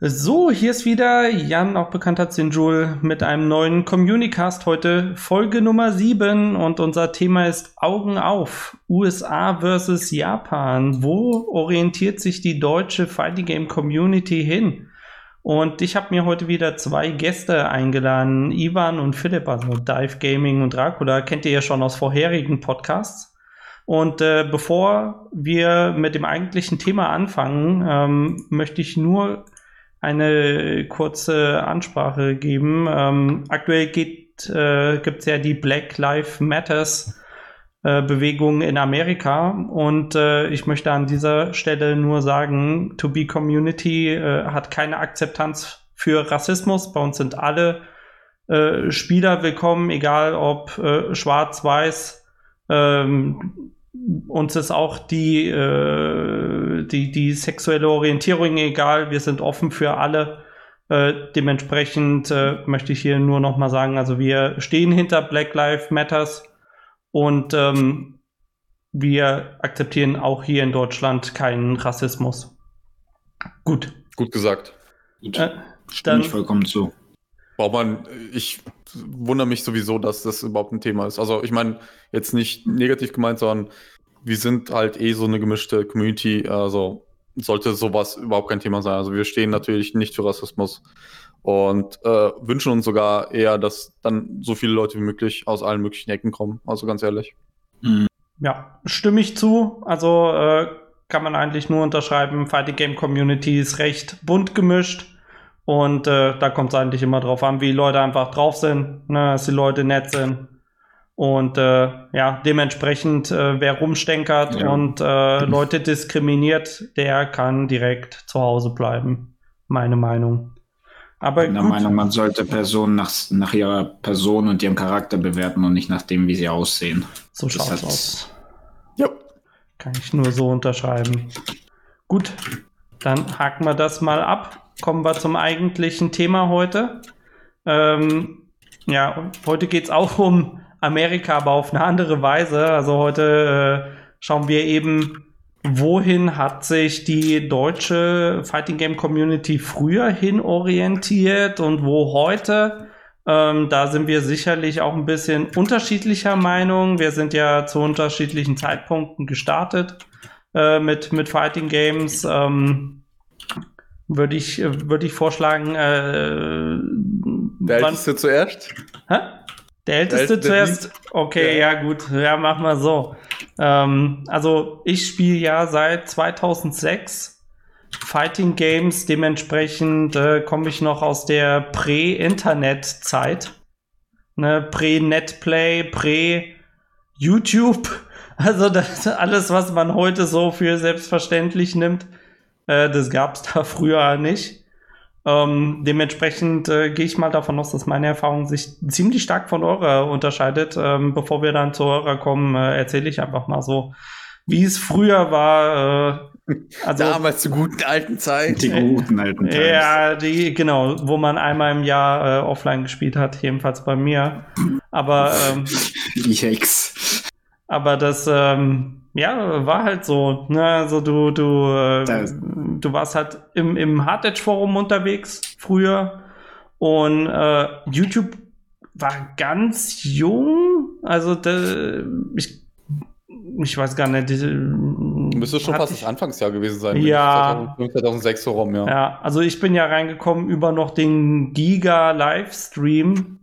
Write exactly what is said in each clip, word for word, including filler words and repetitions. So, hier ist wieder Jan, auch bekannt als den Joule, mit einem neuen Communicast. Heute Folge Nummer sieben und unser Thema ist Augen auf, U S A versus Japan. Wo orientiert sich die deutsche Fighting Game Community hin? Und ich habe mir heute wieder zwei Gäste eingeladen, Ivan und Philipp, also Dive Gaming und Dracula, kennt ihr ja schon aus vorherigen Podcasts. Und äh, bevor wir mit dem eigentlichen Thema anfangen, ähm, möchte ich nur eine kurze Ansprache geben. Ähm, aktuell geht, äh, gibt's ja die Black Lives Matters äh, Bewegung in Amerika und äh, ich möchte an dieser Stelle nur sagen, To Be Community äh, hat keine Akzeptanz für Rassismus. Bei uns sind alle äh, Spieler willkommen, egal ob äh, schwarz, weiß. Ähm, uns ist auch die äh, Die, die sexuelle Orientierung egal, wir sind offen für alle. Äh, dementsprechend äh, möchte ich hier nur noch mal sagen, also wir stehen hinter Black Lives Matters und ähm, wir akzeptieren auch hier in Deutschland keinen Rassismus. Gut. Gut gesagt. Gut. Äh, Stimme ich vollkommen zu. Boah, man, ich wundere mich sowieso, dass das überhaupt ein Thema ist. Also ich meine, jetzt nicht negativ gemeint, sondern wir sind halt eh so eine gemischte Community, also sollte sowas überhaupt kein Thema sein. Also wir stehen natürlich nicht für Rassismus und äh, wünschen uns sogar eher, dass dann so viele Leute wie möglich aus allen möglichen Ecken kommen, also ganz ehrlich. Ja, stimme ich zu. Also äh, kann man eigentlich nur unterschreiben, Fighting Game Community ist recht bunt gemischt und äh, da kommt es eigentlich immer drauf an, wie Leute einfach drauf sind, ne, dass die Leute nett sind. Und äh, ja, dementsprechend, äh, wer rumstenkert ja. und äh, Leute diskriminiert, der kann direkt zu Hause bleiben. Meine Meinung. Aber Meiner gut. Meinung, man sollte Personen nach, nach ihrer Person und ihrem Charakter bewerten und nicht nach dem, wie sie aussehen. So schaut es aus. Ja. Kann ich nur so unterschreiben. Gut, dann haken wir das mal ab. Kommen wir zum eigentlichen Thema heute. Ähm, ja, heute geht es auch um Amerika, aber auf eine andere Weise. Also heute äh, schauen wir eben, wohin hat sich die deutsche Fighting Game Community früher hin orientiert und wo heute. Ähm, da sind wir sicherlich auch ein bisschen unterschiedlicher Meinung. Wir sind ja zu unterschiedlichen Zeitpunkten gestartet äh, mit, mit Fighting Games. Ähm, würde ich, würde ich vorschlagen, äh, wer wann- ist hier zuerst? Hä? Der Älteste der zuerst? Okay, ja. ja gut, ja, mach mal so. Ähm, also ich spiele ja seit zweitausendsechs Fighting Games, dementsprechend äh, komme ich noch aus der Prä-Internet-Zeit. Ne, Prä-Netplay, Prä-YouTube, also das, alles, was man heute so für selbstverständlich nimmt, äh, das gab es da früher nicht. Ähm, dementsprechend äh, gehe ich mal davon aus, dass meine Erfahrung sich ziemlich stark von eurer unterscheidet. Ähm, bevor wir dann zu eurer kommen, äh, erzähle ich einfach mal so, wie es früher war. Äh, also, Damals zur guten alten Zeit. Die guten alten Zeit. Ja, die, genau, wo man einmal im Jahr äh, offline gespielt hat, jedenfalls bei mir. Aber ähm, Yikes. Aber das ähm, ja, war halt so. Ne? Also du, du, äh, du warst halt im, im Hard-Edge-Forum unterwegs früher und äh, YouTube war ganz jung. Also de, ich, ich weiß gar nicht. Die, müsste schon fast ich, das Anfangsjahr gewesen sein. Ja. zweitausendsechs so rum, ja. Ja, also ich bin ja reingekommen über noch den Giga-Livestream.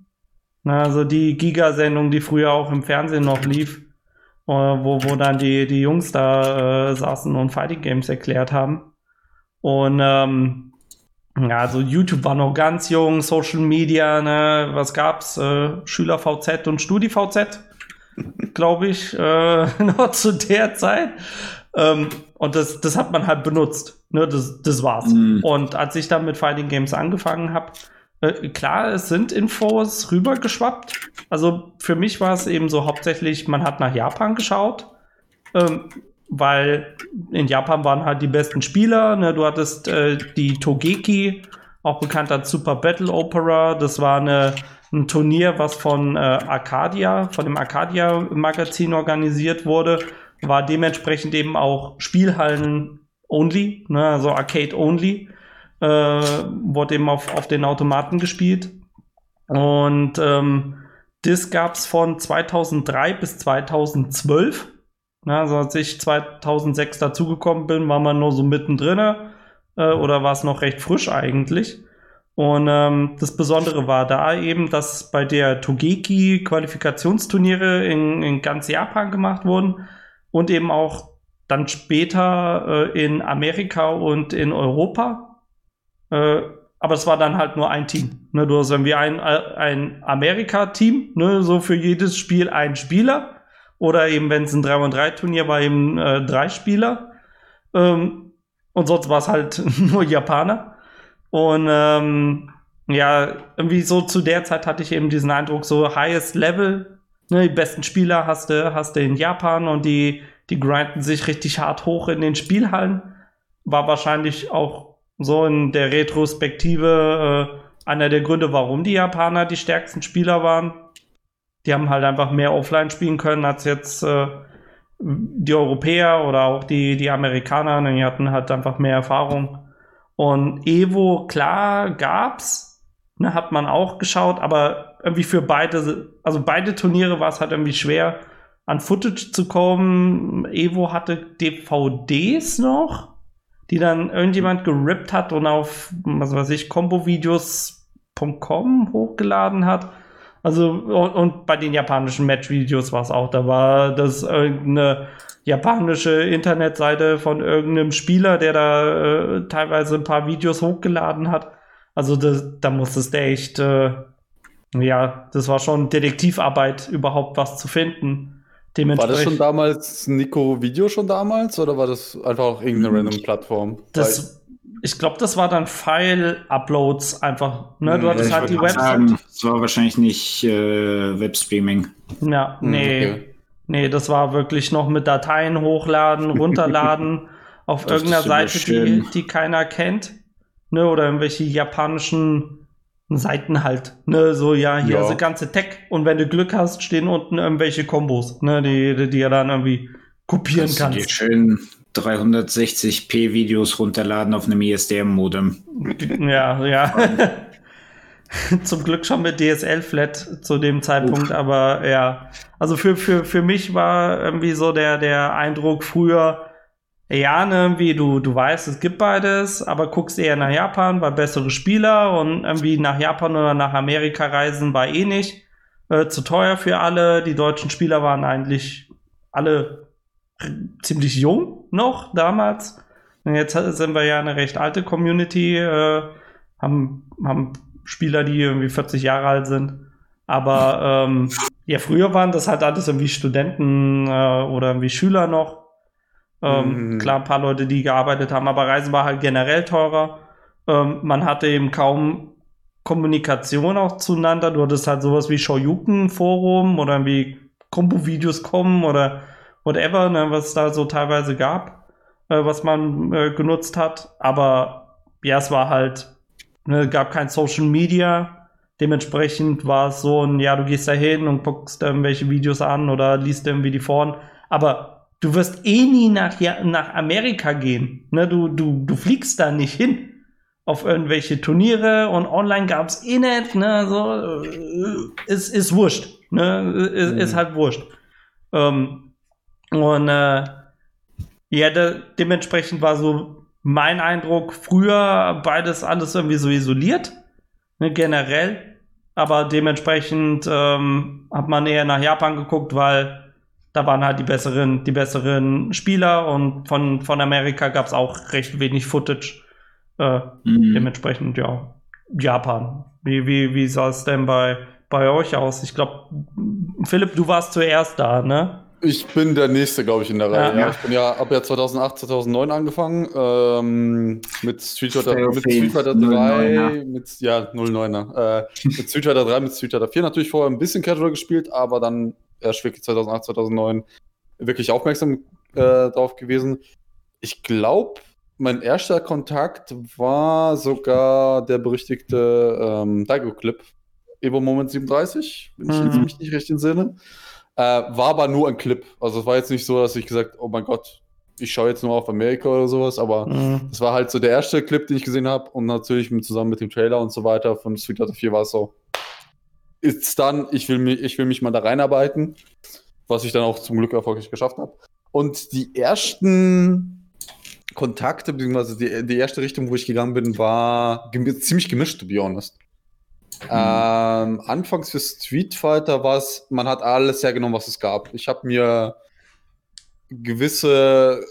Also die Giga-Sendung, die früher auch im Fernsehen noch lief. Wo, wo dann die, die Jungs da äh, saßen und Fighting Games erklärt haben. Und ähm, ja, also YouTube war noch ganz jung, Social Media, ne, was gab's? Äh, Schüler V Z und Studi V Z, glaube ich, äh, noch zu der Zeit. Ähm, und das, das hat man halt benutzt. Ne, das, das war's. Mhm. Und als ich dann mit Fighting Games angefangen habe, klar, es sind Infos rübergeschwappt. Also für mich war es eben so hauptsächlich, man hat nach Japan geschaut, ähm, weil in Japan waren halt die besten Spieler. Ne? Du hattest äh, die Togeki, auch bekannt als Super Battle Opera. Das war eine, ein Turnier, was von äh, Arcadia, von dem Arcadia-Magazin organisiert wurde. War dementsprechend eben auch Spielhallen-only, ne? Also Arcade-only. äh, wurde eben auf, auf den Automaten gespielt. Und ähm, das gab es von zweitausenddrei bis zweitausendzwölf. Na, also als ich zweitausendsechs dazugekommen bin, war man nur so mittendrin äh, oder war es noch recht frisch eigentlich. Und ähm, das Besondere war da eben, dass bei der Togeki Qualifikationsturniere in, in ganz Japan gemacht wurden und eben auch dann später äh, in Amerika und in Europa. Äh, aber es war dann halt nur ein Team. Ne? Du hast irgendwie ein, ein Amerika-Team, ne? So für jedes Spiel ein Spieler. Oder eben, wenn es ein drei gegen drei Turnier war, eben äh, drei Spieler. Ähm, und sonst war es halt nur Japaner. Und ähm, ja, irgendwie so zu der Zeit hatte ich eben diesen Eindruck, so highest level, ne, die besten Spieler hast du, hast du in Japan und die, die grinden sich richtig hart hoch in den Spielhallen. War wahrscheinlich auch so in der Retrospektive äh, einer der Gründe, warum die Japaner die stärksten Spieler waren. Die haben halt einfach mehr offline spielen können als jetzt äh, die Europäer oder auch die, die Amerikaner. Ne, die hatten halt einfach mehr Erfahrung. Und Evo, klar, gab's, ne, hat man auch geschaut, aber irgendwie für beide, also beide Turniere war es halt irgendwie schwer, an Footage zu kommen. Evo hatte D V Ds noch, die dann irgendjemand gerippt hat und auf, was weiß ich, combovideos punkt com hochgeladen hat. Also, und, und bei den japanischen Match-Videos war es auch, da war das irgendeine japanische Internetseite von irgendeinem Spieler, der da äh, teilweise ein paar Videos hochgeladen hat. Also das, da musstest du echt, äh, ja, das war schon Detektivarbeit, überhaupt was zu finden. War das schon damals Nico Video schon damals oder war das einfach auch irgendeine random Plattform? Das, ich glaube, das war dann File-Uploads einfach. Ne? Du hattest halt die Website. Das war wahrscheinlich nicht äh, Webstreaming. Ja, nee. Okay. Nee, das war wirklich noch mit Dateien hochladen, runterladen, auf irgendeiner Seite, die, die keiner kennt. Ne, oder irgendwelche japanischen Seiten halt. Ne, so, ja, hier ja. Ist der ganze Tech. Und wenn du Glück hast, stehen unten irgendwelche Kombos, ne, die, die, die ja dann irgendwie kopieren kannst. kannst. Du dir schön dreihundertsechzig p Videos runterladen auf einem I S D N-Modem. Ja, ja. Zum Glück schon mit D S L Flat zu dem Zeitpunkt, Uff. aber ja. Also für, für, für mich war irgendwie so der, der Eindruck früher, ja, ne, wie du, du weißt, es gibt beides, aber guckst eher nach Japan, weil bessere Spieler und irgendwie nach Japan oder nach Amerika reisen war eh nicht. Äh, zu teuer für alle. Die deutschen Spieler waren eigentlich alle ziemlich jung noch damals. Und jetzt sind wir ja eine recht alte Community, äh, haben, haben Spieler, die irgendwie vierzig Jahre alt sind. Aber ähm, ja, früher waren das halt alles irgendwie Studenten äh, oder irgendwie Schüler noch. Ähm, mhm. Klar, ein paar Leute, die gearbeitet haben, aber Reisen war halt generell teurer. Ähm, man hatte eben kaum Kommunikation auch zueinander. Du hattest halt sowas wie Shoryuken-Forum oder irgendwie Kombo-Videos kommen oder whatever, ne, was es da so teilweise gab, äh, was man äh, genutzt hat. Aber ja, es war halt. Es gab kein Social Media, dementsprechend war es so ein, ja, du gehst da hin und guckst irgendwelche Videos an oder liest irgendwie die Foren, aber du wirst eh nie nach, ja, nach Amerika gehen, ne? du, du, du fliegst da nicht hin auf irgendwelche Turniere und online gab es eh nicht, ne? So, ist, ist wurscht, ne? ist, mhm. ist halt wurscht. Ähm, und äh, ja, de- dementsprechend war so mein Eindruck, früher beides alles irgendwie so isoliert, ne, generell, aber dementsprechend ähm, hat man eher nach Japan geguckt, weil da waren halt die besseren, die besseren Spieler und von, von Amerika gab es auch recht wenig Footage. Äh, mhm. Dementsprechend, ja, Japan. Wie, wie, wie sah es denn bei, bei euch aus? Ich glaube, Philipp, du warst zuerst da, ne? Ich bin der Nächste, glaube ich, in der Reihe. Ja, ja. Ich bin ja ab ja zweitausendacht, zweitausendneun angefangen. Ähm, mit Street Fighter drei, mit, ja, null neuner. Äh, mit Street Fighter drei, mit Street Fighter vier natürlich vorher ein bisschen casual gespielt, aber dann erst wirklich zweitausendacht, zweitausendneun wirklich aufmerksam äh, drauf gewesen. Ich glaube, mein erster Kontakt war sogar der berüchtigte ähm, Daigo-Clip. Evo Moment siebenunddreißig, wenn ich mhm. mich nicht recht entsinne. Äh, war aber nur ein Clip. Also es war jetzt nicht so, dass ich gesagt, oh mein Gott, ich schaue jetzt nur auf Amerika oder sowas, aber mhm. das war halt so der erste Clip, den ich gesehen habe, und natürlich mit, zusammen mit dem Trailer und so weiter von Street Fighter vier war es so, it's done, ich will, mich, ich will mich mal da reinarbeiten, was ich dann auch zum Glück erfolgreich geschafft habe. Und die ersten Kontakte, beziehungsweise die, die erste Richtung, wo ich gegangen bin, war gem- ziemlich gemischt, to be honest. Mhm. Ähm, anfangs für Street Fighter war es, man hat alles hergenommen, was es gab. Ich habe mir gewisse,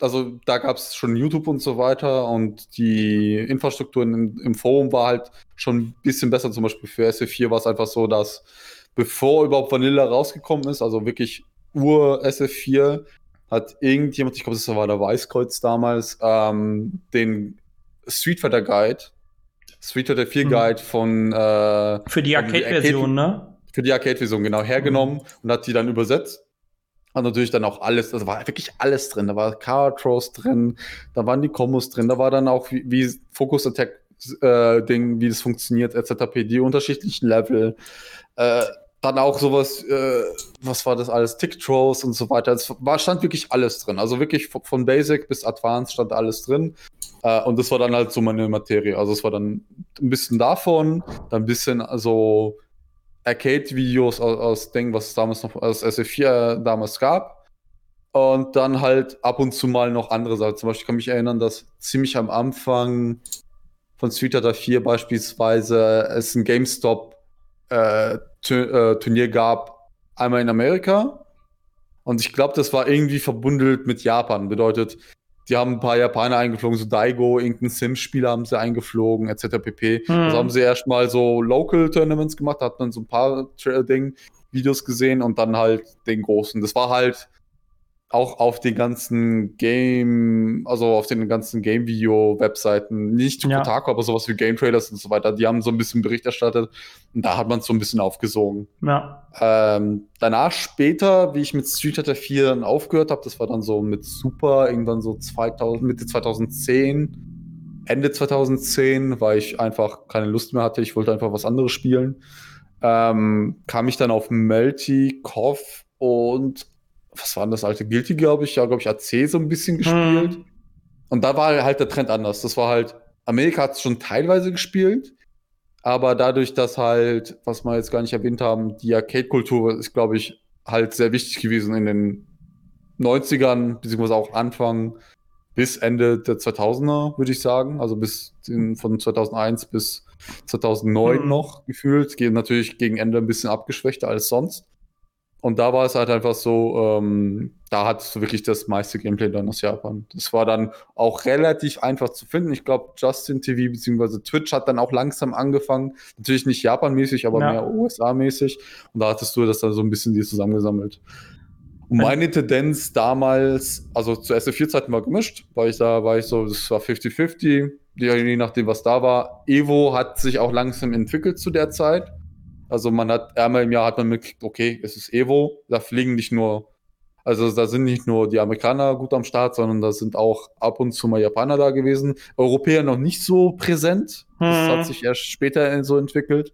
also da gab es schon YouTube und so weiter, und die Infrastruktur in, im Forum war halt schon ein bisschen besser. Zum Beispiel für S F vier war es einfach so, dass bevor überhaupt Vanilla rausgekommen ist, also wirklich Ur-S F vier, hat irgendjemand, ich glaube, das war der Weißkreuz damals, ähm, den Street Fighter Guide, Street Fighter vier Guide mhm. von äh, für die Arcade-Version, ne? Für die Arcade-Version, genau, hergenommen mhm. und hat die dann übersetzt. Und natürlich dann auch alles, also war wirklich alles drin. Da war Car-Tros drin, da waren die Kombos drin, da war dann auch wie, wie Focus-Attack-Ding, äh, wie das funktioniert, et cetera die unterschiedlichen Level. Äh, dann auch sowas, äh, was war das alles, Tick-Tros und so weiter. Es war, stand wirklich alles drin. Also wirklich von, von Basic bis Advanced stand alles drin. Äh, und das war dann halt so meine Materie. Also es war dann ein bisschen davon, dann ein bisschen so Arcade-Videos aus, aus Ding, was es damals noch aus S F vier damals gab. Und dann halt ab und zu mal noch andere Sachen. Zum Beispiel kann ich mich erinnern, dass ziemlich am Anfang von Street Fighter vier beispielsweise es ein GameStop-Turnier äh, äh, gab, einmal in Amerika. Und ich glaube, das war irgendwie verbundelt mit Japan. Bedeutet, die haben ein paar Japaner eingeflogen, so Daigo, irgendein Sims-Spieler haben sie eingeflogen, et cetera pp. Hm. Also haben sie erstmal so Local-Tournaments gemacht, da hat man so ein paar Ding-Videos gesehen und dann halt den großen. Das war halt auch auf den ganzen Game, also auf den ganzen Game-Video-Webseiten, nicht zu Kotaku, ja. aber sowas wie Game-Trailers und so weiter, die haben so ein bisschen Bericht erstattet und da hat man es so ein bisschen aufgesogen. Ja. Ähm, danach später, wie ich mit Street Fighter vier dann aufgehört habe, das war dann so mit Super, irgendwann so zweitausend, Mitte zweitausendzehn, Ende zweitausendzehn, weil ich einfach keine Lust mehr hatte, ich wollte einfach was anderes spielen, ähm, kam ich dann auf Melty, Koff und was war denn das alte Guilty, glaube ich, ja, glaube ich, A C so ein bisschen gespielt. Hm. Und da war halt der Trend anders. Das war halt, Amerika hat es schon teilweise gespielt, aber dadurch, dass halt, was wir jetzt gar nicht erwähnt haben, die Arcade-Kultur ist, glaube ich, halt sehr wichtig gewesen in den neunzigern, beziehungsweise auch Anfang bis Ende der zweitausender, würde ich sagen. Also bis in, von zweitausendeins bis zweitausendneun hm. noch gefühlt. Geht natürlich gegen Ende ein bisschen abgeschwächter als sonst. Und da war es halt einfach so, ähm, da hattest du wirklich das meiste Gameplay dann aus Japan. Das war dann auch relativ einfach zu finden. Ich glaube, Justin T V bzw. Twitch hat dann auch langsam angefangen. Natürlich nicht japanmäßig, aber ja. mehr U S A-mäßig. Und da hattest du das dann so ein bisschen dir zusammengesammelt. Und meine Tendenz damals, also zu S F vier-Zeiten war gemischt, weil ich da war ich so, das war fifty fifty, je nachdem, was da war. Evo hat sich auch langsam entwickelt zu der Zeit. Also man hat, einmal im Jahr hat man mitgekriegt, okay, es ist Evo, da fliegen nicht nur, also da sind nicht nur die Amerikaner gut am Start, sondern da sind auch ab und zu mal Japaner da gewesen. Europäer noch nicht so präsent, hm. das hat sich erst später so entwickelt.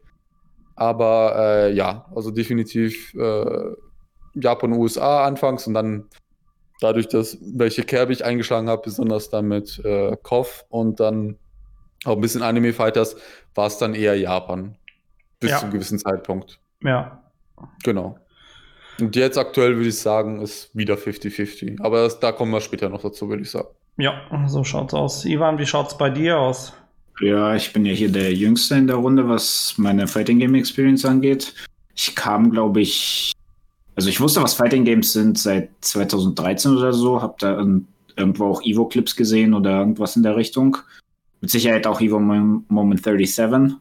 Aber äh, ja, also definitiv äh, Japan, U S A anfangs und dann dadurch, dass welche Kerbe ich eingeschlagen habe, besonders dann mit äh, Koff und dann auch ein bisschen Anime Fighters, war es dann eher Japan. Bis ja. zu einem gewissen Zeitpunkt. Ja. Genau. Und jetzt aktuell würde ich sagen, ist wieder fifty fifty. Aber das, da kommen wir später noch dazu, würde ich sagen. Ja, so schaut's aus. Ivan, wie schaut's bei dir aus? Ja, ich bin ja hier der Jüngste in der Runde, was meine Fighting Game Experience angeht. Ich kam, glaube ich, also ich wusste, was Fighting Games sind seit zweitausenddreizehn oder so. Hab da in, irgendwo auch Evo-Clips gesehen oder irgendwas in der Richtung. Mit Sicherheit auch Evo Moment siebenunddreißig.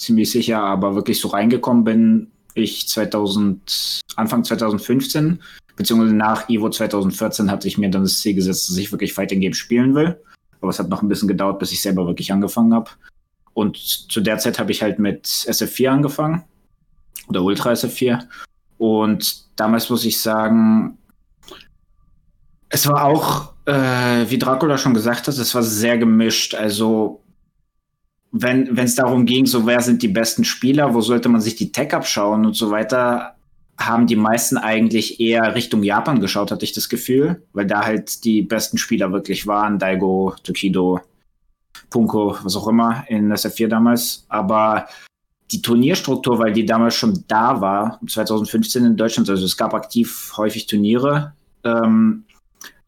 Ziemlich sicher, aber wirklich so reingekommen bin ich zweitausend, Anfang zweitausendfünfzehn, beziehungsweise nach Evo zweitausendvierzehn hatte ich mir dann das Ziel gesetzt, dass ich wirklich Fighting Games spielen will. Aber es hat noch ein bisschen gedauert, bis ich selber wirklich angefangen habe. Und zu der Zeit habe ich halt mit S F vier angefangen, oder Ultra S F vier. Und damals muss ich sagen, es war auch, äh, wie Dracula schon gesagt hat, es war sehr gemischt. Also wenn es darum ging, so wer sind die besten Spieler, wo sollte man sich die Tech abschauen und so weiter, haben die meisten eigentlich eher Richtung Japan geschaut, hatte ich das Gefühl, weil da halt die besten Spieler wirklich waren, Daigo, Tokido, Punko, was auch immer, in S F vier damals, aber die Turnierstruktur, weil die damals schon da war, zwanzig fünfzehn in Deutschland, also es gab aktiv häufig Turniere, ähm,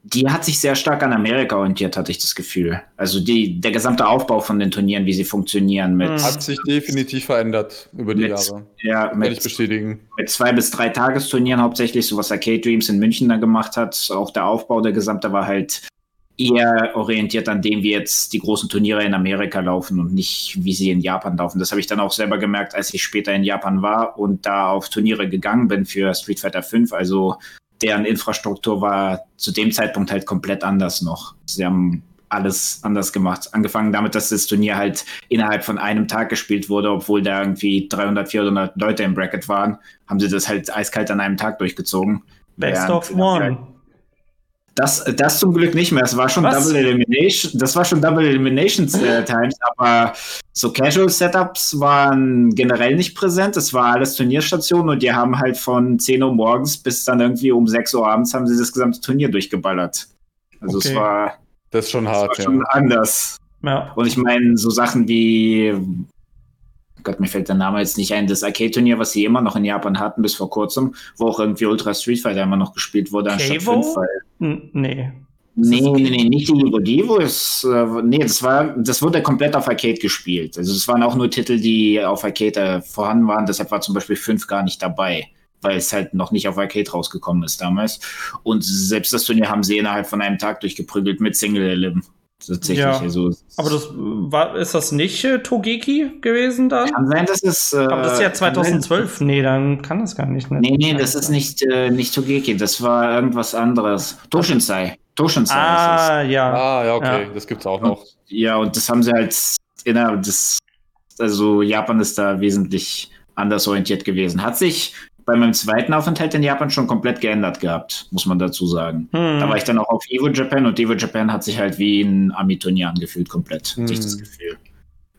die hat sich sehr stark an Amerika orientiert, hatte ich das Gefühl. Also die, der gesamte Aufbau von den Turnieren, wie sie funktionieren. Mit, hat sich definitiv verändert über die mit, Jahre. Ja, kann mit, ich bestätigen. Mit zwei- bis drei Tagesturnieren hauptsächlich, so was Arcade Dreams in München dann gemacht hat. Auch der Aufbau, der gesamte war halt eher orientiert an dem, wie jetzt die großen Turniere in Amerika laufen und nicht, wie sie in Japan laufen. Das habe ich dann auch selber gemerkt, als ich später in Japan war und da auf Turniere gegangen bin für Street Fighter fünf, also deren Infrastruktur war zu dem Zeitpunkt halt komplett anders noch. Sie haben alles anders gemacht. Angefangen damit, dass das Turnier halt innerhalb von einem Tag gespielt wurde, obwohl da irgendwie dreihundert, vierhundert Leute im Bracket waren, haben sie das halt eiskalt an einem Tag durchgezogen. Best of one. Das, das zum Glück nicht mehr. Es war schon Double Elimination, das war schon Double Elimination äh, Times, aber so Casual Setups waren generell nicht präsent. Es war alles Turnierstationen und die haben halt von zehn Uhr morgens bis dann irgendwie um sechs Uhr abends haben sie das gesamte Turnier durchgeballert. Also okay. es war das ist schon hart, das war schon ja. anders. Ja. Und ich meine so Sachen wie Gott, mir fällt der Name jetzt nicht ein, das Arcade-Turnier, was sie immer noch in Japan hatten, bis vor kurzem, wo auch irgendwie Ultra Street Fighter immer noch gespielt wurde, anstatt fünf Fall. N- nee. Nee, nee, nee, nicht die Evo. Die Evo ist, äh, nee, das war, das wurde komplett auf Arcade gespielt. Also es waren auch nur Titel, die auf Arcade äh, vorhanden waren, deshalb war zum Beispiel fünf gar nicht dabei, weil es halt noch nicht auf Arcade rausgekommen ist damals. Und selbst das Turnier haben sie innerhalb von einem Tag durchgeprügelt mit Single-Elim. Tatsächlich. Ja. Also, aber das war, ist das nicht äh, Togeki gewesen dann? Kann sein, dass es. Äh, aber das ist ja zweitausendzwölf. Sein, nee, dann kann das gar nicht. Ne? Nee, nee, das ist nicht, äh, nicht Togeki. Das war irgendwas anderes. Toshinsai. Toshinsai ah, ist es. Ja. Ah, ja, okay. Ja. Das gibt's auch noch. Und, ja, und das haben sie halt innerhalb des. Also, Japan ist da wesentlich anders orientiert gewesen. Hat sich bei meinem zweiten Aufenthalt in Japan schon komplett geändert gehabt, muss man dazu sagen. Hm. Da war ich dann auch auf Evo Japan und Evo Japan hat sich halt wie ein Ami-Turnier angefühlt, komplett. Hm. Hatte ich das Gefühl.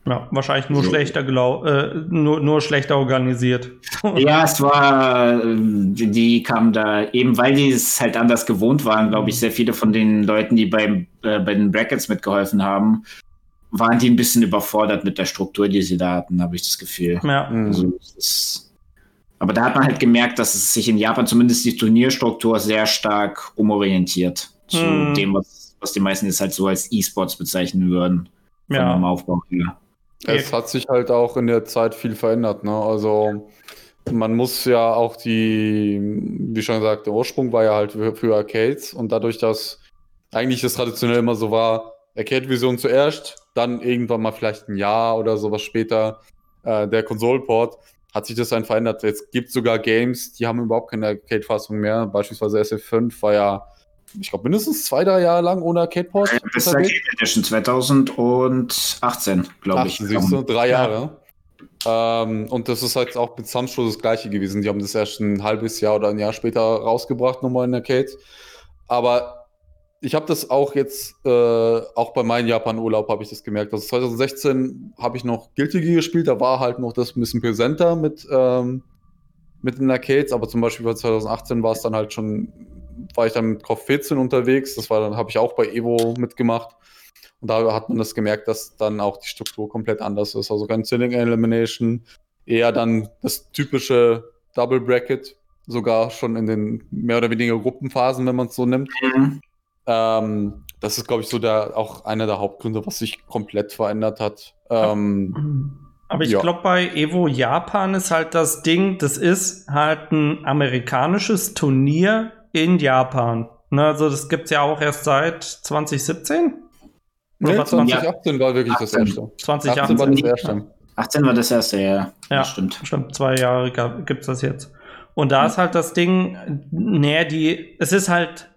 Ja, wahrscheinlich nur, so. schlechter gelau- äh, nur, nur schlechter organisiert. Ja, es war, die, die kamen da, eben weil die es halt anders gewohnt waren, glaube ich, sehr viele von den Leuten, die beim, äh, bei den Brackets mitgeholfen haben, waren die ein bisschen überfordert mit der Struktur, die sie da hatten, habe ich das Gefühl. Ja. Also, es ist Aber da hat man halt gemerkt, dass es sich in Japan zumindest die Turnierstruktur sehr stark umorientiert zu hm. dem, was, was die meisten jetzt halt so als E-Sports bezeichnen würden. Ja. Vom Aufbau her. Es hat sich halt auch in der Zeit viel verändert, ne? Also man muss ja auch die, wie schon gesagt, der Ursprung war ja halt für, für Arcades und dadurch, dass eigentlich das traditionell immer so war, Arcade-Version zuerst, dann irgendwann mal vielleicht ein Jahr oder sowas später äh, der Konsolenport. Hat sich das dann verändert. Jetzt gibt es sogar Games, die haben überhaupt keine Arcade-Fassung mehr. Beispielsweise S F fünf war ja, ich glaube, mindestens zwei, drei Jahre lang ohne Arcade-Port. Ja, das ist Arcade Edition zweitausendachtzehn, glaube ich. Siehst du, drei Jahre. Ja. Ähm, und das ist halt auch mit Samsung das Gleiche gewesen. Die haben das erst ein halbes Jahr oder ein Jahr später rausgebracht, nochmal in Arcade. Aber ich habe das auch jetzt, äh, auch bei meinem Japan-Urlaub habe ich das gemerkt. Also zwanzig sechzehn habe ich noch Guilty Gear gespielt, da war halt noch das ein bisschen präsenter mit, ähm, mit den Arcades, aber zum Beispiel bei zwanzig achtzehn war es dann halt schon, war ich dann mit K O F vierzehn unterwegs, das war dann, habe ich auch bei Evo mitgemacht und da hat man das gemerkt, dass dann auch die Struktur komplett anders ist. Also ganz Single Elimination, eher dann das typische Double Bracket, sogar schon in den mehr oder weniger Gruppenphasen, wenn man es so nimmt. Mhm. Ähm, das ist, glaube ich, so der, auch einer der Hauptgründe, was sich komplett verändert hat. Ähm, Aber ich ja. glaube, bei Evo Japan ist halt das Ding, das ist halt ein amerikanisches Turnier in Japan. Ne, also das gibt es ja auch erst seit zwanzig siebzehn? Nee, oder zwanzig achtzehn war wirklich achtzehn. Das erste. zwanzig achtzehn war das erste. achtzehn war das erste, ja. Ja, stimmt. Stimmt, zwei Jahre gibt es das jetzt. Und da mhm. ist halt das Ding, ne, die, es ist halt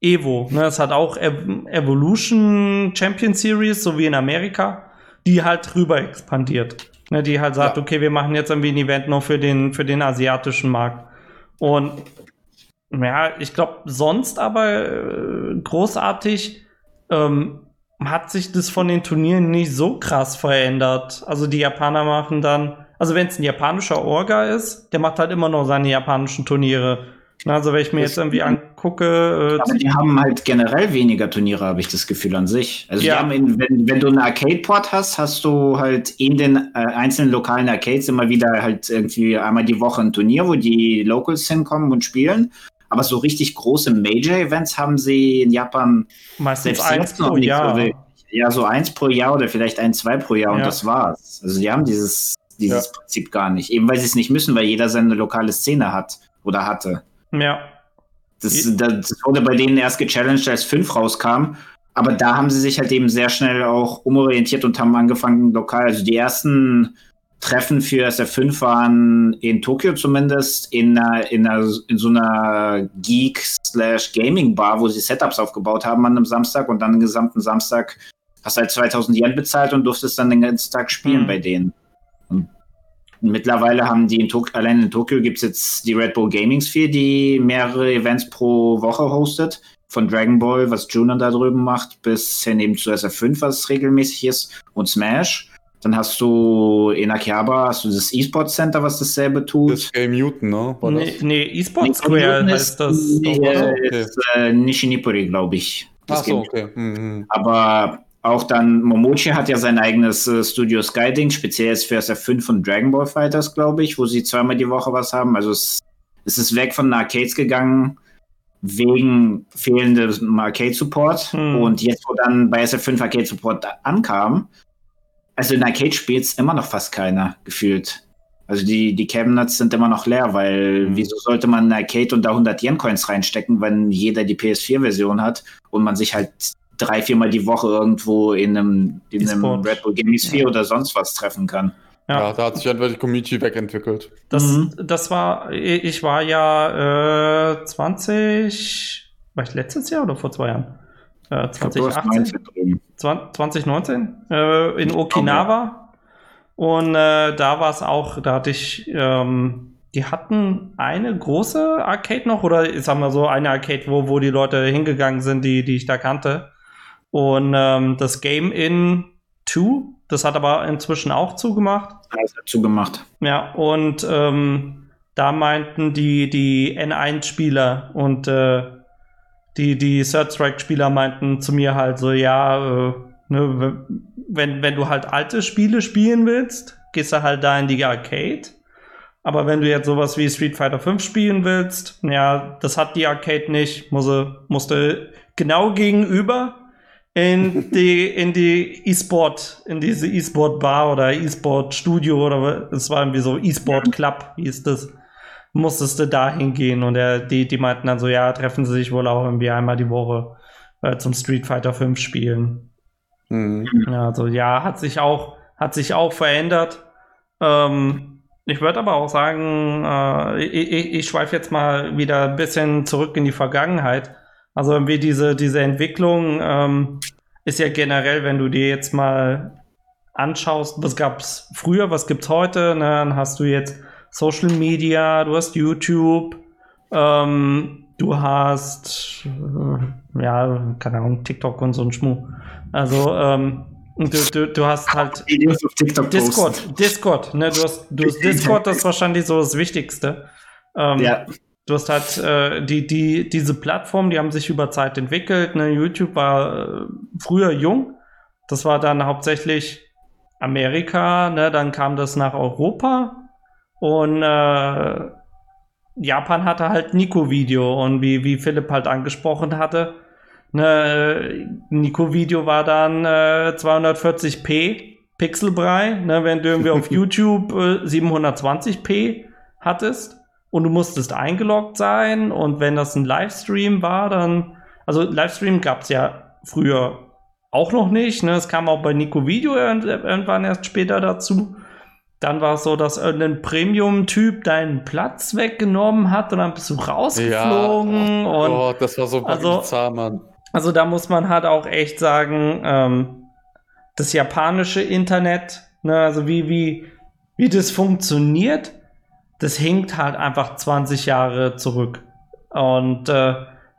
Evo, ne, es hat auch Ev- Evolution Champion Series, so wie in Amerika, die halt rüber expandiert. Ne, die halt sagt, ja. okay, wir machen jetzt irgendwie ein Event noch für den, für den asiatischen Markt. Und ja, ich glaube, sonst aber äh, großartig ähm, hat sich das von den Turnieren nicht so krass verändert. Also die Japaner machen dann also wenn es ein japanischer Orga ist, der macht halt immer noch seine japanischen Turniere. Also wenn ich mir das jetzt irgendwie angucke... Äh, aber die haben halt generell weniger Turniere, habe ich das Gefühl an sich. Also ja. die haben in, wenn, wenn du einen Arcade-Port hast, hast du halt in den äh, einzelnen lokalen Arcades immer wieder halt irgendwie einmal die Woche ein Turnier, wo die Locals hinkommen und spielen. Aber so richtig große Major-Events haben sie in Japan meistens eins pro Jahr. So ja, so eins pro Jahr oder vielleicht ein, zwei pro Jahr ja. und das war's. Also die haben dieses, dieses ja. Prinzip gar nicht. Eben weil sie es nicht müssen, weil jeder seine lokale Szene hat oder hatte. Ja. Das, das wurde bei denen erst gechallenged, als fünf rauskam. Aber da haben sie sich halt eben sehr schnell auch umorientiert und haben angefangen lokal. Also die ersten Treffen für S F fünf waren in Tokio zumindest in, einer, in, einer, in so einer Geek-Slash-Gaming-Bar, wo sie Setups aufgebaut haben an einem Samstag und dann den gesamten Samstag hast halt zweitausend Yen bezahlt und durftest dann den ganzen Tag spielen mhm. bei denen. Und mittlerweile haben die in Tok- allein in Tokio gibt es jetzt die Red Bull Gaming Sphere, die mehrere Events pro Woche hostet. Von Dragon Ball, was Junon da drüben macht, bis hin eben zu S F fünf, was regelmäßig ist, und Smash. Dann hast du in Akihabara hast du das E-Sports Center, was dasselbe tut. Das Game Newton, ne? War das? Nee, nee, E-Sports nee, Square heißt das. Nee, okay. Ist äh, Nishinipuri, glaube ich. Ach so, okay. Mhm. Aber auch dann, Momochi hat ja sein eigenes äh, Studio Sky-Ding, speziell jetzt für S F fünf und Dragon Ball Fighters, glaube ich, wo sie zweimal die Woche was haben. Also es, es ist weg von den Arcades gegangen, wegen fehlendem Arcade-Support. Hm. Und jetzt, wo dann bei S F fünf Arcade-Support ankam, also in Arcade spielt es immer noch fast keiner, gefühlt. Also die, die Cabinets sind immer noch leer, weil mhm. wieso sollte man in Arcade und da hundert Yen Coins reinstecken, wenn jeder die P S vier Version hat und man sich halt drei, viermal die Woche irgendwo in einem, in einem Red Bull Gaming Sphere ja. oder sonst was treffen kann. Ja, ja, da hat sich einfach die Community wegentwickelt. Das, mhm. das war, ich war ja äh, zwanzig, war ich letztes Jahr oder vor zwei Jahren? Äh, zwanzig achtzehn, zwanzig neunzehn äh, in Okinawa und äh, da war es auch, da hatte ich, ähm, die hatten eine große Arcade noch oder ich sag mal so eine Arcade, wo, wo die Leute hingegangen sind, die, die ich da kannte. Und ähm, das Game In zwei, das hat aber inzwischen auch zugemacht. Das hat zugemacht. Ja, und ähm, da meinten die, die N eins Spieler und äh, die, die Third-Strike-Spieler meinten zu mir halt so, ja, äh, ne, wenn, wenn du halt alte Spiele spielen willst, gehst du halt da in die Arcade. Aber wenn du jetzt sowas wie Street Fighter fünf spielen willst, ja, das hat die Arcade nicht, musste, musste genau gegenüber in die in die E-Sport, in diese E-Sport-Bar oder E-Sport-Studio oder es war irgendwie so E-Sport-Club, hieß das, musstest du da hingehen und der, die, die meinten dann so, ja, treffen sie sich wohl auch irgendwie einmal die Woche äh, zum Street Fighter fünf spielen. Mhm. Also ja, hat sich auch, hat sich auch verändert. Ähm, ich würde aber auch sagen, äh, ich, ich schweife jetzt mal wieder ein bisschen zurück in die Vergangenheit. Also irgendwie diese, diese Entwicklung ähm, ist ja generell, wenn du dir jetzt mal anschaust, was gab's früher, was gibt's heute, ne? Dann hast du jetzt Social Media, du hast YouTube, ähm, du hast äh, ja, keine Ahnung, TikTok und so ein Schmuh. Also ähm, du, du, du hast halt Discord, Discord, ne? Du hast, du hast Discord, das ist wahrscheinlich so das Wichtigste. Ähm, ja. Du hast halt äh, die, die, diese Plattformen, die haben sich über Zeit entwickelt. Ne? YouTube war äh, früher jung. Das war dann hauptsächlich Amerika. Ne? Dann kam das nach Europa. Und äh, Japan hatte halt Nico Video. Und wie, wie Philipp halt angesprochen hatte, ne? Nico Video war dann äh, zweihundertvierzig p Pixelbrei. Ne? Während du irgendwie auf YouTube äh, siebenhundertzwanzig p hattest. Und du musstest eingeloggt sein und wenn das ein Livestream war, dann, also Livestream gab es ja früher auch noch nicht, ne? Es kam auch bei Nico Video irgendwann erst später dazu. Dann war es so, dass irgendein Premium-Typ deinen Platz weggenommen hat und dann bist du rausgeflogen. Ja, oh, und Gott, das war so also, bizarr, Mann. Also da muss man halt auch echt sagen, ähm, das japanische Internet, ne? Also wie, wie, wie das funktioniert, das hinkt halt einfach zwanzig Jahre zurück. Und äh,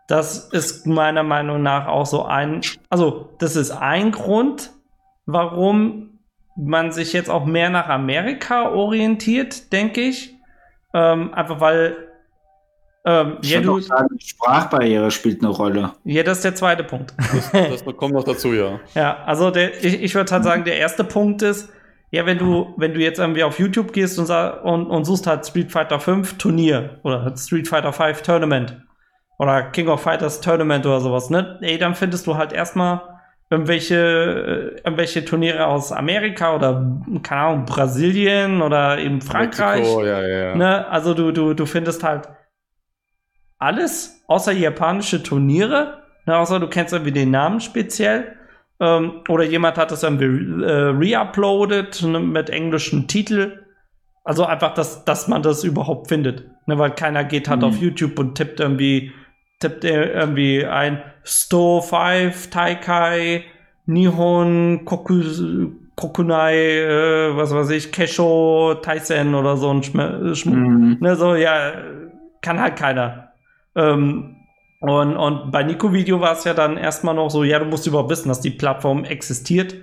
das ist meiner Meinung nach auch so ein, also das ist ein Grund, warum man sich jetzt auch mehr nach Amerika orientiert, denke ich. Ähm, einfach weil ähm, ich ja, du, sagen, Sprachbarriere spielt eine Rolle. Ja, das ist der zweite Punkt. Das, das kommt noch dazu, ja. Ja, also der, ich, ich würde halt sagen, der erste Punkt ist, ja, wenn du, wenn du jetzt irgendwie auf YouTube gehst und, und, und suchst halt Street Fighter fünf Turnier oder Street Fighter fünf Tournament oder King of Fighters Tournament oder sowas, ne? Ey, dann findest du halt erstmal irgendwelche, irgendwelche Turniere aus Amerika oder, keine Ahnung, Brasilien oder eben Frankreich. Mexiko, ja, ja. Ne? Also du, du, du findest halt alles außer japanische Turniere, ne? Außer du kennst irgendwie den Namen speziell. Ähm, oder jemand hat das irgendwie äh, reuploadet, ne, mit englischem Titel. Also einfach, dass, dass man das überhaupt findet. Ne, weil keiner geht halt mhm. auf YouTube und tippt irgendwie, tippt irgendwie ein Sto fünf, Taikai, Nihon, Koku, Kokunai, äh, was weiß ich, Kesho, Taisen oder so ein Schmuck. Mhm. Ne, so, ja, kann halt keiner. Ähm, Und, und bei Nico Video war es ja dann erstmal noch so, ja, du musst überhaupt wissen, dass die Plattform existiert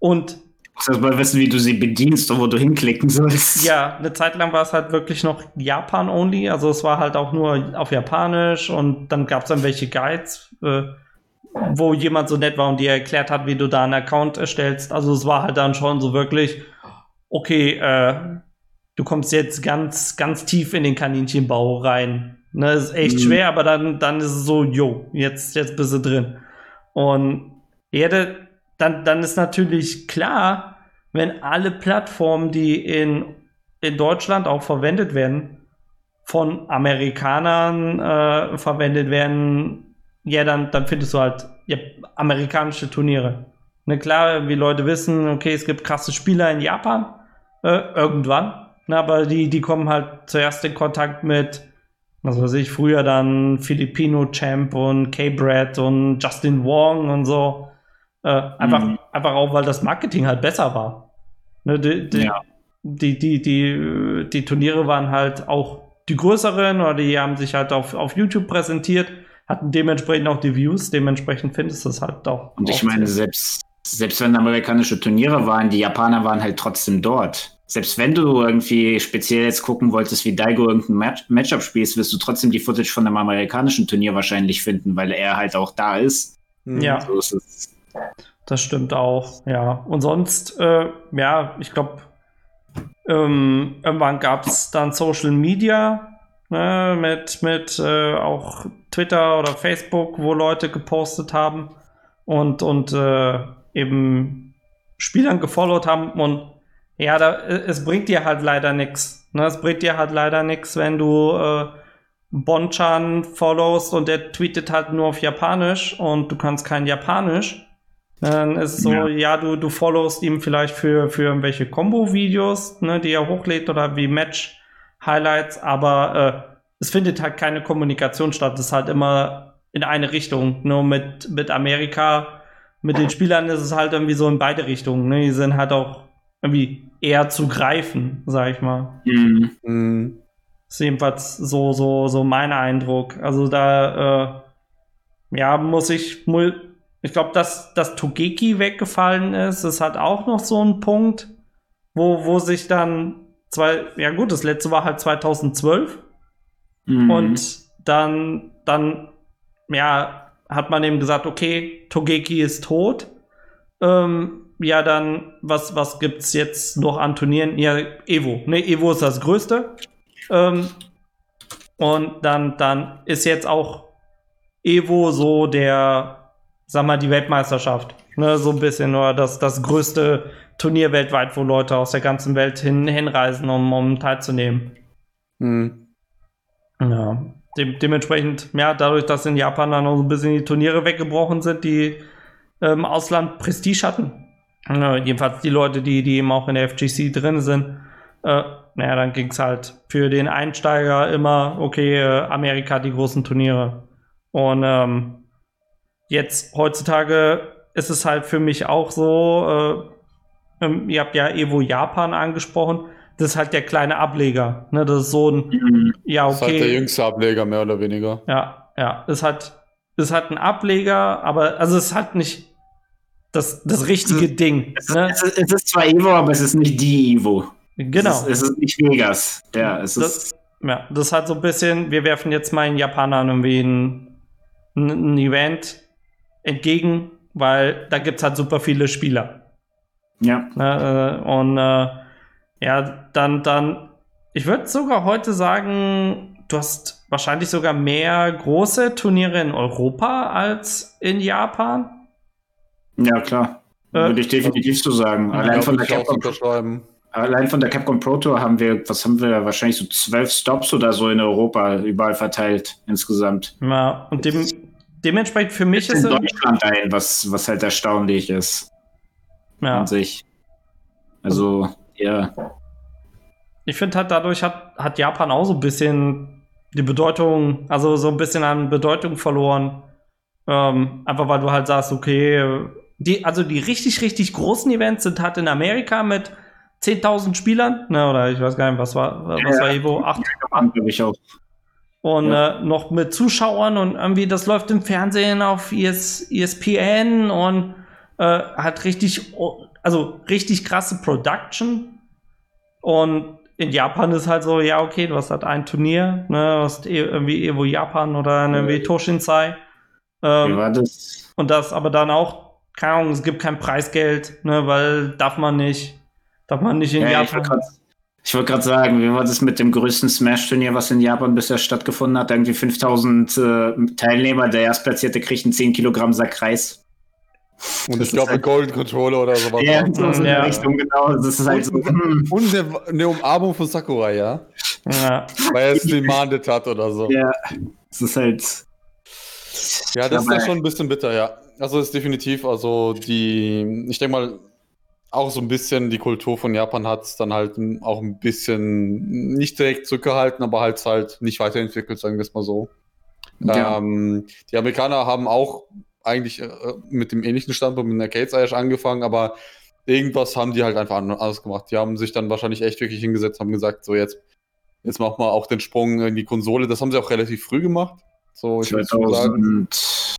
und du musst erstmal wissen, wie du sie bedienst und wo du hinklicken sollst. Ja, eine Zeit lang war es halt wirklich noch Japan-only, also es war halt auch nur auf Japanisch und dann gab es dann welche Guides, äh, wo jemand so nett war und dir erklärt hat, wie du da einen Account erstellst. Also es war halt dann schon so wirklich, okay, äh, du kommst jetzt ganz, ganz tief in den Kaninchenbau rein. Ne, ist echt mhm. schwer, aber dann, dann ist es so, jo, jetzt, jetzt bist du drin. Und ja, dann, dann ist natürlich klar, wenn alle Plattformen, die in, in Deutschland auch verwendet werden, von Amerikanern äh, verwendet werden, ja, dann, dann findest du halt ja, amerikanische Turniere. Ne, klar, wie Leute wissen, okay, es gibt krasse Spieler in Japan, äh, irgendwann, ne, aber die, die kommen halt zuerst in Kontakt mit, was weiß ich, früher dann Filipino Champ und K-Brad und Justin Wong und so. Äh, einfach, mhm. einfach auch, weil das Marketing halt besser war. Ne, die, die, ja. die, die, die, die Turniere waren halt auch die größeren oder die haben sich halt auf, auf YouTube präsentiert, hatten dementsprechend auch die Views, dementsprechend findest du es halt auch. Und ich meine, selbst, selbst wenn amerikanische Turniere waren, die Japaner waren halt trotzdem dort. Selbst wenn du irgendwie speziell jetzt gucken wolltest, wie Daigo irgendein Match- Matchup spielst, wirst du trotzdem die Footage von einem amerikanischen Turnier wahrscheinlich finden, weil er halt auch da ist. Ja, so ist es. Das stimmt auch, ja. Und sonst, äh, ja, ich glaube, ähm, irgendwann gab es dann Social Media, ne, mit, mit äh, auch Twitter oder Facebook, wo Leute gepostet haben und, und äh, eben Spielern gefollowt haben und ja, da, es bringt dir halt leider nichts. Ne? Es bringt dir halt leider nichts, wenn du äh, Bonchan followst und der tweetet halt nur auf Japanisch und du kannst kein Japanisch. Dann ist es so, ja, ja du, du followst ihm vielleicht für, für irgendwelche Combo-Videos, ne, die er hochlädt oder wie Match-Highlights, aber äh, es findet halt keine Kommunikation statt. Es ist halt immer in eine Richtung. Nur mit, mit Amerika, mit den Spielern ist es halt irgendwie so in beide Richtungen. Ne? Die sind halt auch irgendwie eher zu greifen, sag ich mal. Mhm. Das ist jedenfalls so, so, so mein Eindruck. Also da, äh, ja, muss ich, ich glaube, dass das Togeki weggefallen ist, ist halt auch noch so ein Punkt, wo, wo sich dann zwei, ja gut, das letzte war halt zweitausendzwölf mhm. und dann, dann, ja, hat man eben gesagt, okay, Togeki ist tot, ähm, ja, dann, was, was gibt's jetzt noch an Turnieren? Ja, Evo. Ne, Evo ist das Größte. Ähm, und dann, dann ist jetzt auch Evo so der, sag mal, die Weltmeisterschaft. Ne, so ein bisschen, oder das, das größte Turnier weltweit, wo Leute aus der ganzen Welt hin, hinreisen, um, um teilzunehmen. Mhm. Ja, de- dementsprechend, ja, dadurch, dass in Japan dann noch so ein bisschen die Turniere weggebrochen sind, die äh, im Ausland Prestige hatten. Ja, jedenfalls die Leute, die, die eben auch in der F G C drin sind, äh, naja, dann ging es halt für den Einsteiger immer, okay, äh, Amerika, die großen Turniere. Und ähm, jetzt heutzutage ist es halt für mich auch so, äh, ähm, ihr habt ja Evo Japan angesprochen, das ist halt der kleine Ableger. Ne? Das ist so ein, ja, okay. Das ist halt der jüngste Ableger, mehr oder weniger. Ja, ja, es hat, es hat einen Ableger, aber also es hat nicht das, das richtige es, Ding. Es, ne? es, ist, es ist zwar Evo, aber es ist nicht die Evo. Genau. Es ist, es ist nicht Vegas. Ja, es das, ist ja, das ist halt so ein bisschen, wir werfen jetzt mal in Japanern irgendwie ein, ein Event entgegen, weil da gibt es halt super viele Spieler. Ja. Äh, und äh, ja, dann, dann, ich würde sogar heute sagen, du hast wahrscheinlich sogar mehr große Turniere in Europa als in Japan. Ja, klar. Äh, würde ich definitiv so sagen. Allein von der Capcom unterschreiben. Allein von der Capcom Pro Tour haben wir, was haben wir, wahrscheinlich so zwölf Stops oder so in Europa überall verteilt insgesamt. Ja, und dem, dementsprechend für mich ist in Deutschland ein, was, was halt erstaunlich ist. Ja. An sich. Also, ja. Ich finde halt, dadurch hat, hat Japan auch so ein bisschen die Bedeutung, also so ein bisschen an Bedeutung verloren. Ähm, einfach weil du halt sagst, okay, die, also die richtig, richtig großen Events sind halt in Amerika mit zehntausend Spielern, ne, oder ich weiß gar nicht, was war, was war Evo? acht Und ja. äh, noch mit Zuschauern und irgendwie, das läuft im Fernsehen auf E S P N und äh, hat richtig, also richtig krasse Production. Und in Japan ist halt so, ja, okay, du hast halt ein Turnier, ne, du hast irgendwie Evo Japan oder irgendwie Toshinsai. Ähm, Wie war das? Und das aber dann auch, keine Ahnung, es gibt kein Preisgeld, ne, weil darf man nicht. Darf man nicht in ja, Japan. Ich wollte gerade sagen, wie war das mit dem größten Smash-Turnier, was in Japan bisher stattgefunden hat? Irgendwie fünftausend äh, Teilnehmer, der Erstplatzierte kriegt einen zehn Kilogramm Sack Reis. Und das ich glaube, halt Golden Controller oder sowas. Ja, so in der Richtung, genau. Das ist halt so. Und eine Umarmung von Sakurai, ja? Ja. Weil er es demandet hat oder so. Ja, das ist halt. Ja, das aber ist ja schon ein bisschen bitter, ja. Also, das ist definitiv, also die, ich denke mal, auch so ein bisschen die Kultur von Japan hat es dann halt auch ein bisschen nicht direkt zurückgehalten, aber halt halt nicht weiterentwickelt, sagen wir es mal so. Ja. Ähm, die Amerikaner haben auch eigentlich äh, mit dem ähnlichen Standpunkt mit der Arcade Ash angefangen, aber irgendwas haben die halt einfach anders gemacht. Die haben sich dann wahrscheinlich echt wirklich hingesetzt, haben gesagt, so jetzt, jetzt machen wir auch den Sprung in die Konsole. Das haben sie auch relativ früh gemacht. So, ich zweitausend,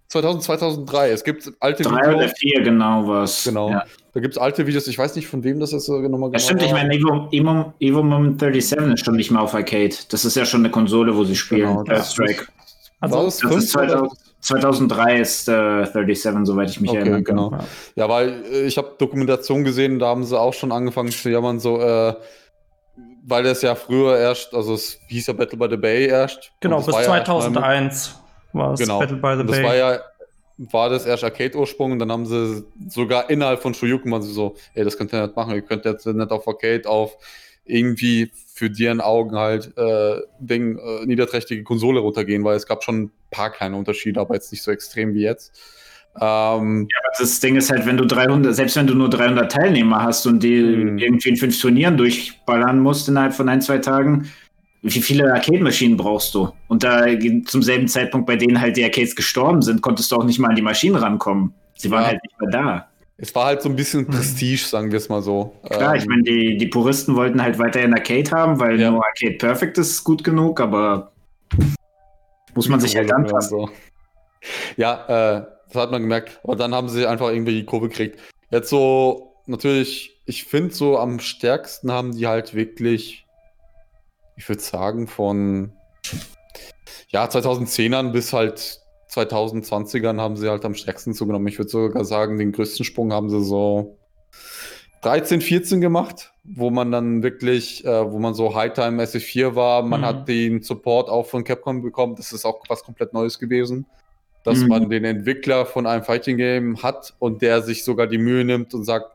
zweitausenddrei. Es gibt alte drei Videos. Drei oder vier, genau was. Genau. Ja. Da gibt es alte Videos. Ich weiß nicht, von wem das jetzt nochmal genau war. Ja, stimmt, war. Ich meine, Evo, Evo, Evo Moment siebenunddreißig ist schon nicht mehr auf Arcade. Das ist ja schon eine Konsole, wo sie spielen. Genau, das das ist, also, das ist zweitausenddrei ist äh, siebenunddreißig, soweit ich mich okay, erinnere. Genau. Ja. Ja, weil ich habe Dokumentation gesehen, da haben sie auch schon angefangen zu jammern, so, äh, weil das ja früher erst, also es hieß ja Battle by the Bay erst. Genau, bis zweitausendeins. War es genau. Battle by the Bay. Das war ja war das erst Arcade-Ursprung und dann haben sie sogar innerhalb von Shoryuken waren sie so, ey, das könnt ihr nicht machen, ihr könnt jetzt nicht auf Arcade, auf irgendwie für deren Augen halt äh, Ding, äh, niederträchtige Konsole runtergehen, weil es gab schon ein paar kleine Unterschiede, aber jetzt nicht so extrem wie jetzt. Ähm, ja, aber das Ding ist halt, wenn du dreihundert, selbst wenn du nur dreihundert Teilnehmer hast und die mh. irgendwie in fünf Turnieren durchballern musst innerhalb von ein, zwei Tagen, wie viele Arcade-Maschinen brauchst du? Und da zum selben Zeitpunkt, bei denen halt die Arcades gestorben sind, konntest du auch nicht mal an die Maschinen rankommen. Sie waren ja. halt nicht mehr da. Es war halt so ein bisschen Prestige, sagen wir es mal so. Klar, ähm, ich meine, die, die Puristen wollten halt weiterhin Arcade haben, weil ja. nur Arcade Perfect ist gut genug, aber muss man sich halt anpassen. So. Ja, äh, das hat man gemerkt. Aber dann haben sie einfach irgendwie die Kurve gekriegt. Jetzt so, natürlich, ich finde so am stärksten haben die halt wirklich ich würde sagen, von ja, zweitausendzehnern bis halt zweitausendzwanzigern haben sie halt am stärksten zugenommen. Ich würde sogar sagen, den größten Sprung haben sie so dreizehn, vierzehn gemacht, wo man dann wirklich, äh, wo man so Hightime S F vier war, man mhm. hat den Support auch von Capcom bekommen, das ist auch was komplett Neues gewesen, dass mhm. man den Entwickler von einem Fighting Game hat und der sich sogar die Mühe nimmt und sagt,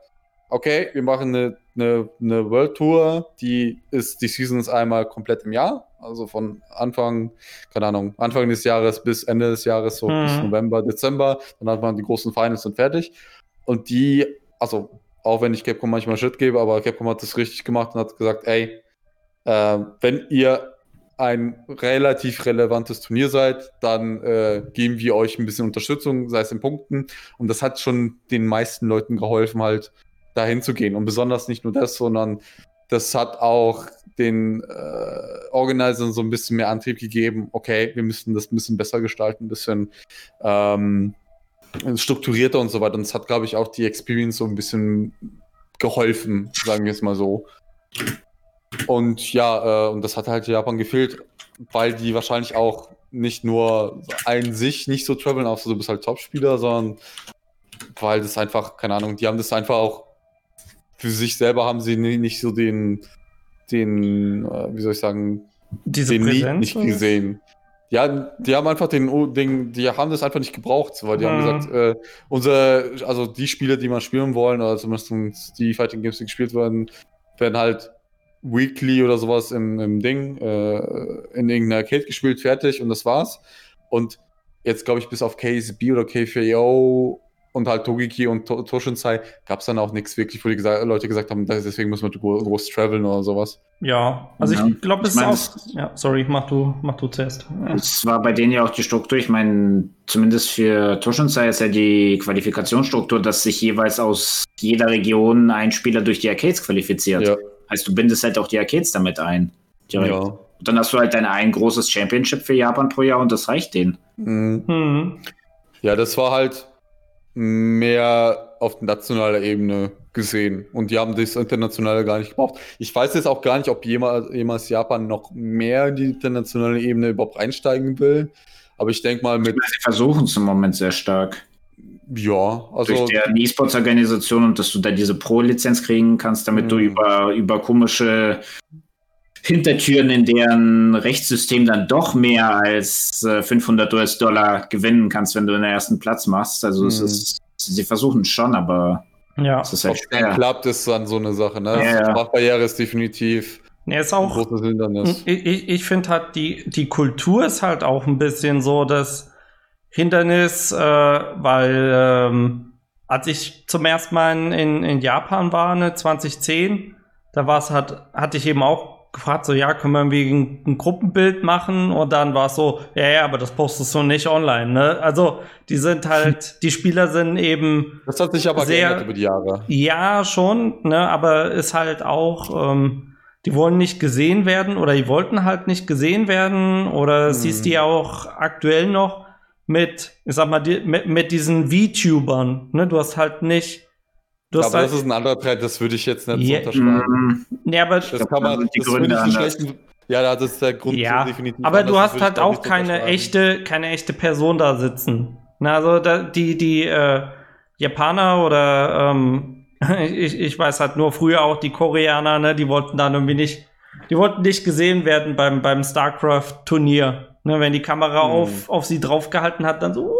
okay, wir machen eine, eine, eine World Tour, die ist, die Season ist einmal komplett im Jahr, also von Anfang, keine Ahnung, Anfang des Jahres bis Ende des Jahres, so mhm. bis November, Dezember, dann hat man die großen Finals und fertig. Und die, also auch wenn ich Capcom manchmal Shit gebe, aber Capcom hat das richtig gemacht und hat gesagt, ey, äh, wenn ihr ein relativ relevantes Turnier seid, dann äh, geben wir euch ein bisschen Unterstützung, sei es in Punkten. Und das hat schon den meisten Leuten geholfen, halt dahin zu gehen. Und besonders nicht nur das, sondern das hat auch den äh, Organisern so ein bisschen mehr Antrieb gegeben. Okay, wir müssen das ein bisschen besser gestalten, ein bisschen ähm, strukturierter und so weiter. Und es hat, glaube ich, auch die Experience so ein bisschen geholfen, sagen wir es mal so. Und ja, äh, und das hat halt Japan gefehlt, weil die wahrscheinlich auch nicht nur an sich nicht so traveln, auch so, du bist halt Topspieler, sondern weil das einfach, keine Ahnung, die haben das einfach auch für sich selber, haben sie nicht so den, den, äh, wie soll ich sagen, Diese den Präsenz, Need nicht oder? gesehen. Ja, die haben einfach den, den, die haben das einfach nicht gebraucht, weil die mhm. haben gesagt, äh, unsere, also die Spiele, die man spielen wollen, oder zumindest die Fighting Games, die gespielt werden, werden halt weekly oder sowas im, im Ding, äh, in irgendeiner Arcade gespielt, fertig, und das war's. Und jetzt, glaube ich, bis auf K S B oder K vier E O und halt Togeki und to- Toshinsai gab es dann auch nichts wirklich, wo die gesa- Leute gesagt haben, deswegen müssen wir groß, groß traveln oder sowas. Ja, also ja. ich glaube, es ich mein, ist auch... Es ja, sorry, mach du, mach du zuerst. Ja. Es war bei denen ja auch die Struktur, ich meine, zumindest für Toshinsai ist ja die Qualifikationsstruktur, dass sich jeweils aus jeder Region ein Spieler durch die Arcades qualifiziert. Ja. Heißt, du bindest halt auch die Arcades damit ein. Direkt. Ja. Und dann hast du halt dein ein großes Championship für Japan pro Jahr und das reicht denen. Mhm. Ja, das war halt mehr auf nationaler Ebene gesehen. Und die haben das Internationale gar nicht gebraucht. Ich weiß jetzt auch gar nicht, ob jemals, jemals Japan noch mehr in die internationale Ebene überhaupt einsteigen will. Aber ich denke mal mit... Sie versuchen es im Moment sehr stark. Ja, also... Durch deren E-Sports-Organisation und dass du da diese Pro-Lizenz kriegen kannst, damit mh. du über, über komische Hintertüren in deren Rechtssystem dann doch mehr als äh, fünfhundert U S Dollar gewinnen kannst, wenn du den ersten Platz machst. Also, mhm. es ist, sie versuchen schon, aber ja. es ist halt schwer. Ob dann klappt, ist dann so eine Sache, ne? Ja, ja. Sprachbarriere ist definitiv ja, ist auch, ein großes Hindernis. Ich, ich finde halt, die, die Kultur ist halt auch ein bisschen so das Hindernis, äh, weil ähm, als ich zum ersten Mal in, in Japan war, ne, zwanzig zehn, da war es halt, hatte ich eben auch gefragt, so, ja, können wir irgendwie ein, ein Gruppenbild machen? Und dann war es so, ja, ja, aber das postest du nicht online, ne? Also, die sind halt, die Spieler sind eben... Das hat sich aber sehr, geändert über die Jahre. Ja, schon, ne? Aber ist halt auch, ähm, die wollen nicht gesehen werden oder die wollten halt nicht gesehen werden oder hm. siehst die auch aktuell noch mit, ich sag mal, die, mit, mit diesen VTubern, ne? Du hast halt nicht... Du aber halt, das ist ein anderer Trend, das würde ich jetzt nicht yeah. unterschreiben. Nee, aber das kann man, das finde ich schlechten, ja, das ist der Grund ja, definitiv. Aber anders, du hast halt auch keine echte, keine echte Person da sitzen. Na, also da, die, die äh, Japaner oder ähm, ich, ich weiß halt nur früher auch die Koreaner, ne, die wollten dann irgendwie nicht, die wollten nicht gesehen werden beim, beim StarCraft-Turnier. Ne, wenn die Kamera hm. auf, auf sie draufgehalten hat, dann so, uh,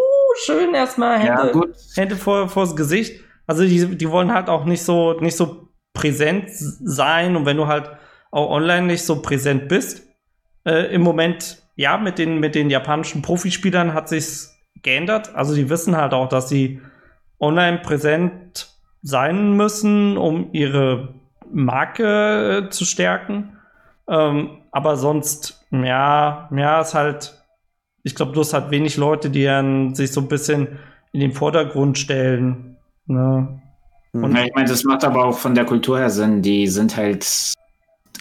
schön erstmal Hände, ja, Hände vor, vors Gesicht. Also die, die wollen halt auch nicht so nicht so präsent sein, und wenn du halt auch online nicht so präsent bist, äh, im Moment, ja, mit den, mit den japanischen Profispielern hat sich's geändert. Also die wissen halt auch, dass sie online präsent sein müssen, um ihre Marke äh, zu stärken. Ähm, aber sonst, ja, ja, ist halt, ich glaube, du hast halt wenig Leute, die dann sich so ein bisschen in den Vordergrund stellen. No. Und ja, ich meine, das macht aber auch von der Kultur her Sinn. Die sind halt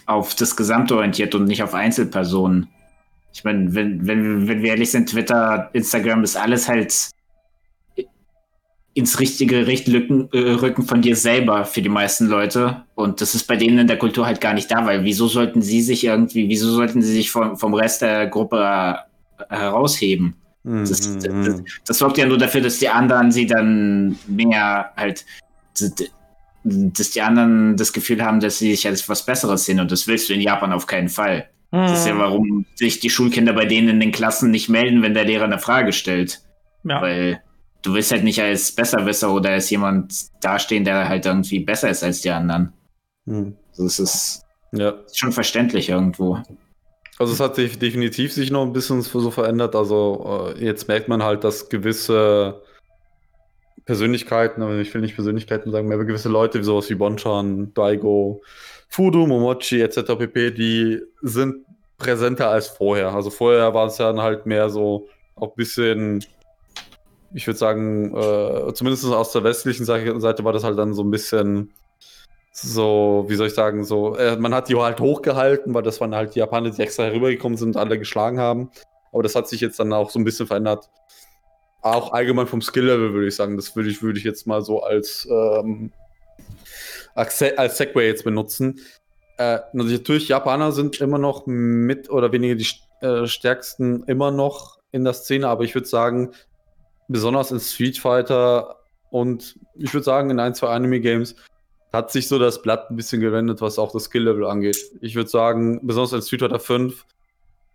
auf das Gesamte orientiert und nicht auf Einzelpersonen. Ich meine, wenn, wenn, wenn wir ehrlich sind, Twitter, Instagram ist alles halt ins richtige Richtlücken, äh, Rücken von dir selber für die meisten Leute. Und das ist bei denen in der Kultur halt gar nicht da, weil wieso sollten sie sich irgendwie, wieso sollten sie sich vom, vom Rest der Gruppe herausheben? Das, das, das, das sorgt ja nur dafür, dass die anderen sie dann mehr halt, dass die anderen das Gefühl haben, dass sie sich als was Besseres sehen, und das willst du in Japan auf keinen Fall. Mhm. Das ist ja, warum sich die Schulkinder bei denen in den Klassen nicht melden, wenn der Lehrer eine Frage stellt. Ja. Weil du willst halt nicht als Besserwisser oder als jemand dastehen, der halt irgendwie besser ist als die anderen. Mhm. Also das ist ja schon verständlich irgendwo. Also es hat sich definitiv sich noch ein bisschen so verändert. Also jetzt merkt man halt, dass gewisse Persönlichkeiten, aber ich will nicht Persönlichkeiten sagen, aber gewisse Leute, wie sowas wie Bonchan, Daigo, Fudu, Momochi et cetera pp., die sind präsenter als vorher. Also vorher war es dann halt mehr so auch ein bisschen, ich würde sagen, äh, zumindest aus der westlichen Seite war das halt dann so ein bisschen... So, wie soll ich sagen, so, äh, man hat die halt hochgehalten, weil das waren halt die Japaner, die extra herübergekommen sind und alle geschlagen haben. Aber das hat sich jetzt dann auch so ein bisschen verändert. Auch allgemein vom Skill-Level würde ich sagen, das würde ich, würde ich jetzt mal so als, ähm, als Segway jetzt benutzen. Äh, natürlich, Japaner sind immer noch mit oder weniger die äh, stärksten immer noch in der Szene, aber ich würde sagen, besonders in Street Fighter und ich würde sagen, in ein, zwei Anime-Games hat sich so das Blatt ein bisschen gewendet, was auch das Skill-Level angeht. Ich würde sagen, besonders in Street Fighter fünf,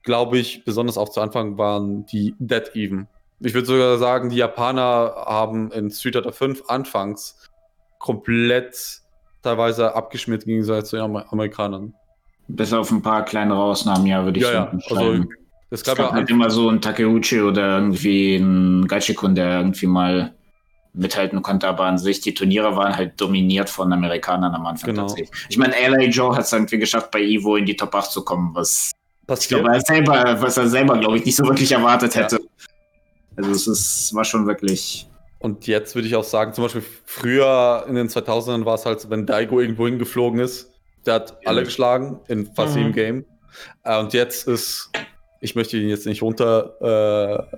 glaube ich, besonders auch zu Anfang waren die Dead Even. Ich würde sogar sagen, die Japaner haben in Street Fighter fünf anfangs komplett teilweise abgeschmiert im Gegensatz zu den Amer- Amerikanern. Besser auf ein paar kleinere Ausnahmen, ja, würde ich ja, so ja. Also, es gab, es gab ja halt immer so einen Takeuchi oder irgendwie einen Gachikun, der irgendwie mal mithalten konnte, aber an sich, die Turniere waren halt dominiert von Amerikanern am Anfang genau. tatsächlich. Ich meine, L A Joe hat es irgendwie geschafft, bei Evo in die Top acht zu kommen, was, ich glaube, er selber, was er selber, glaube ich, nicht so wirklich erwartet hätte. Ja. Also es ist, war schon wirklich... Und jetzt würde ich auch sagen, zum Beispiel früher in den zweitausendern war es halt, wenn Daigo irgendwo hingeflogen ist, der hat ja. alle geschlagen in fast jedem mhm. Game. Und jetzt ist... Ich möchte ihn jetzt nicht runter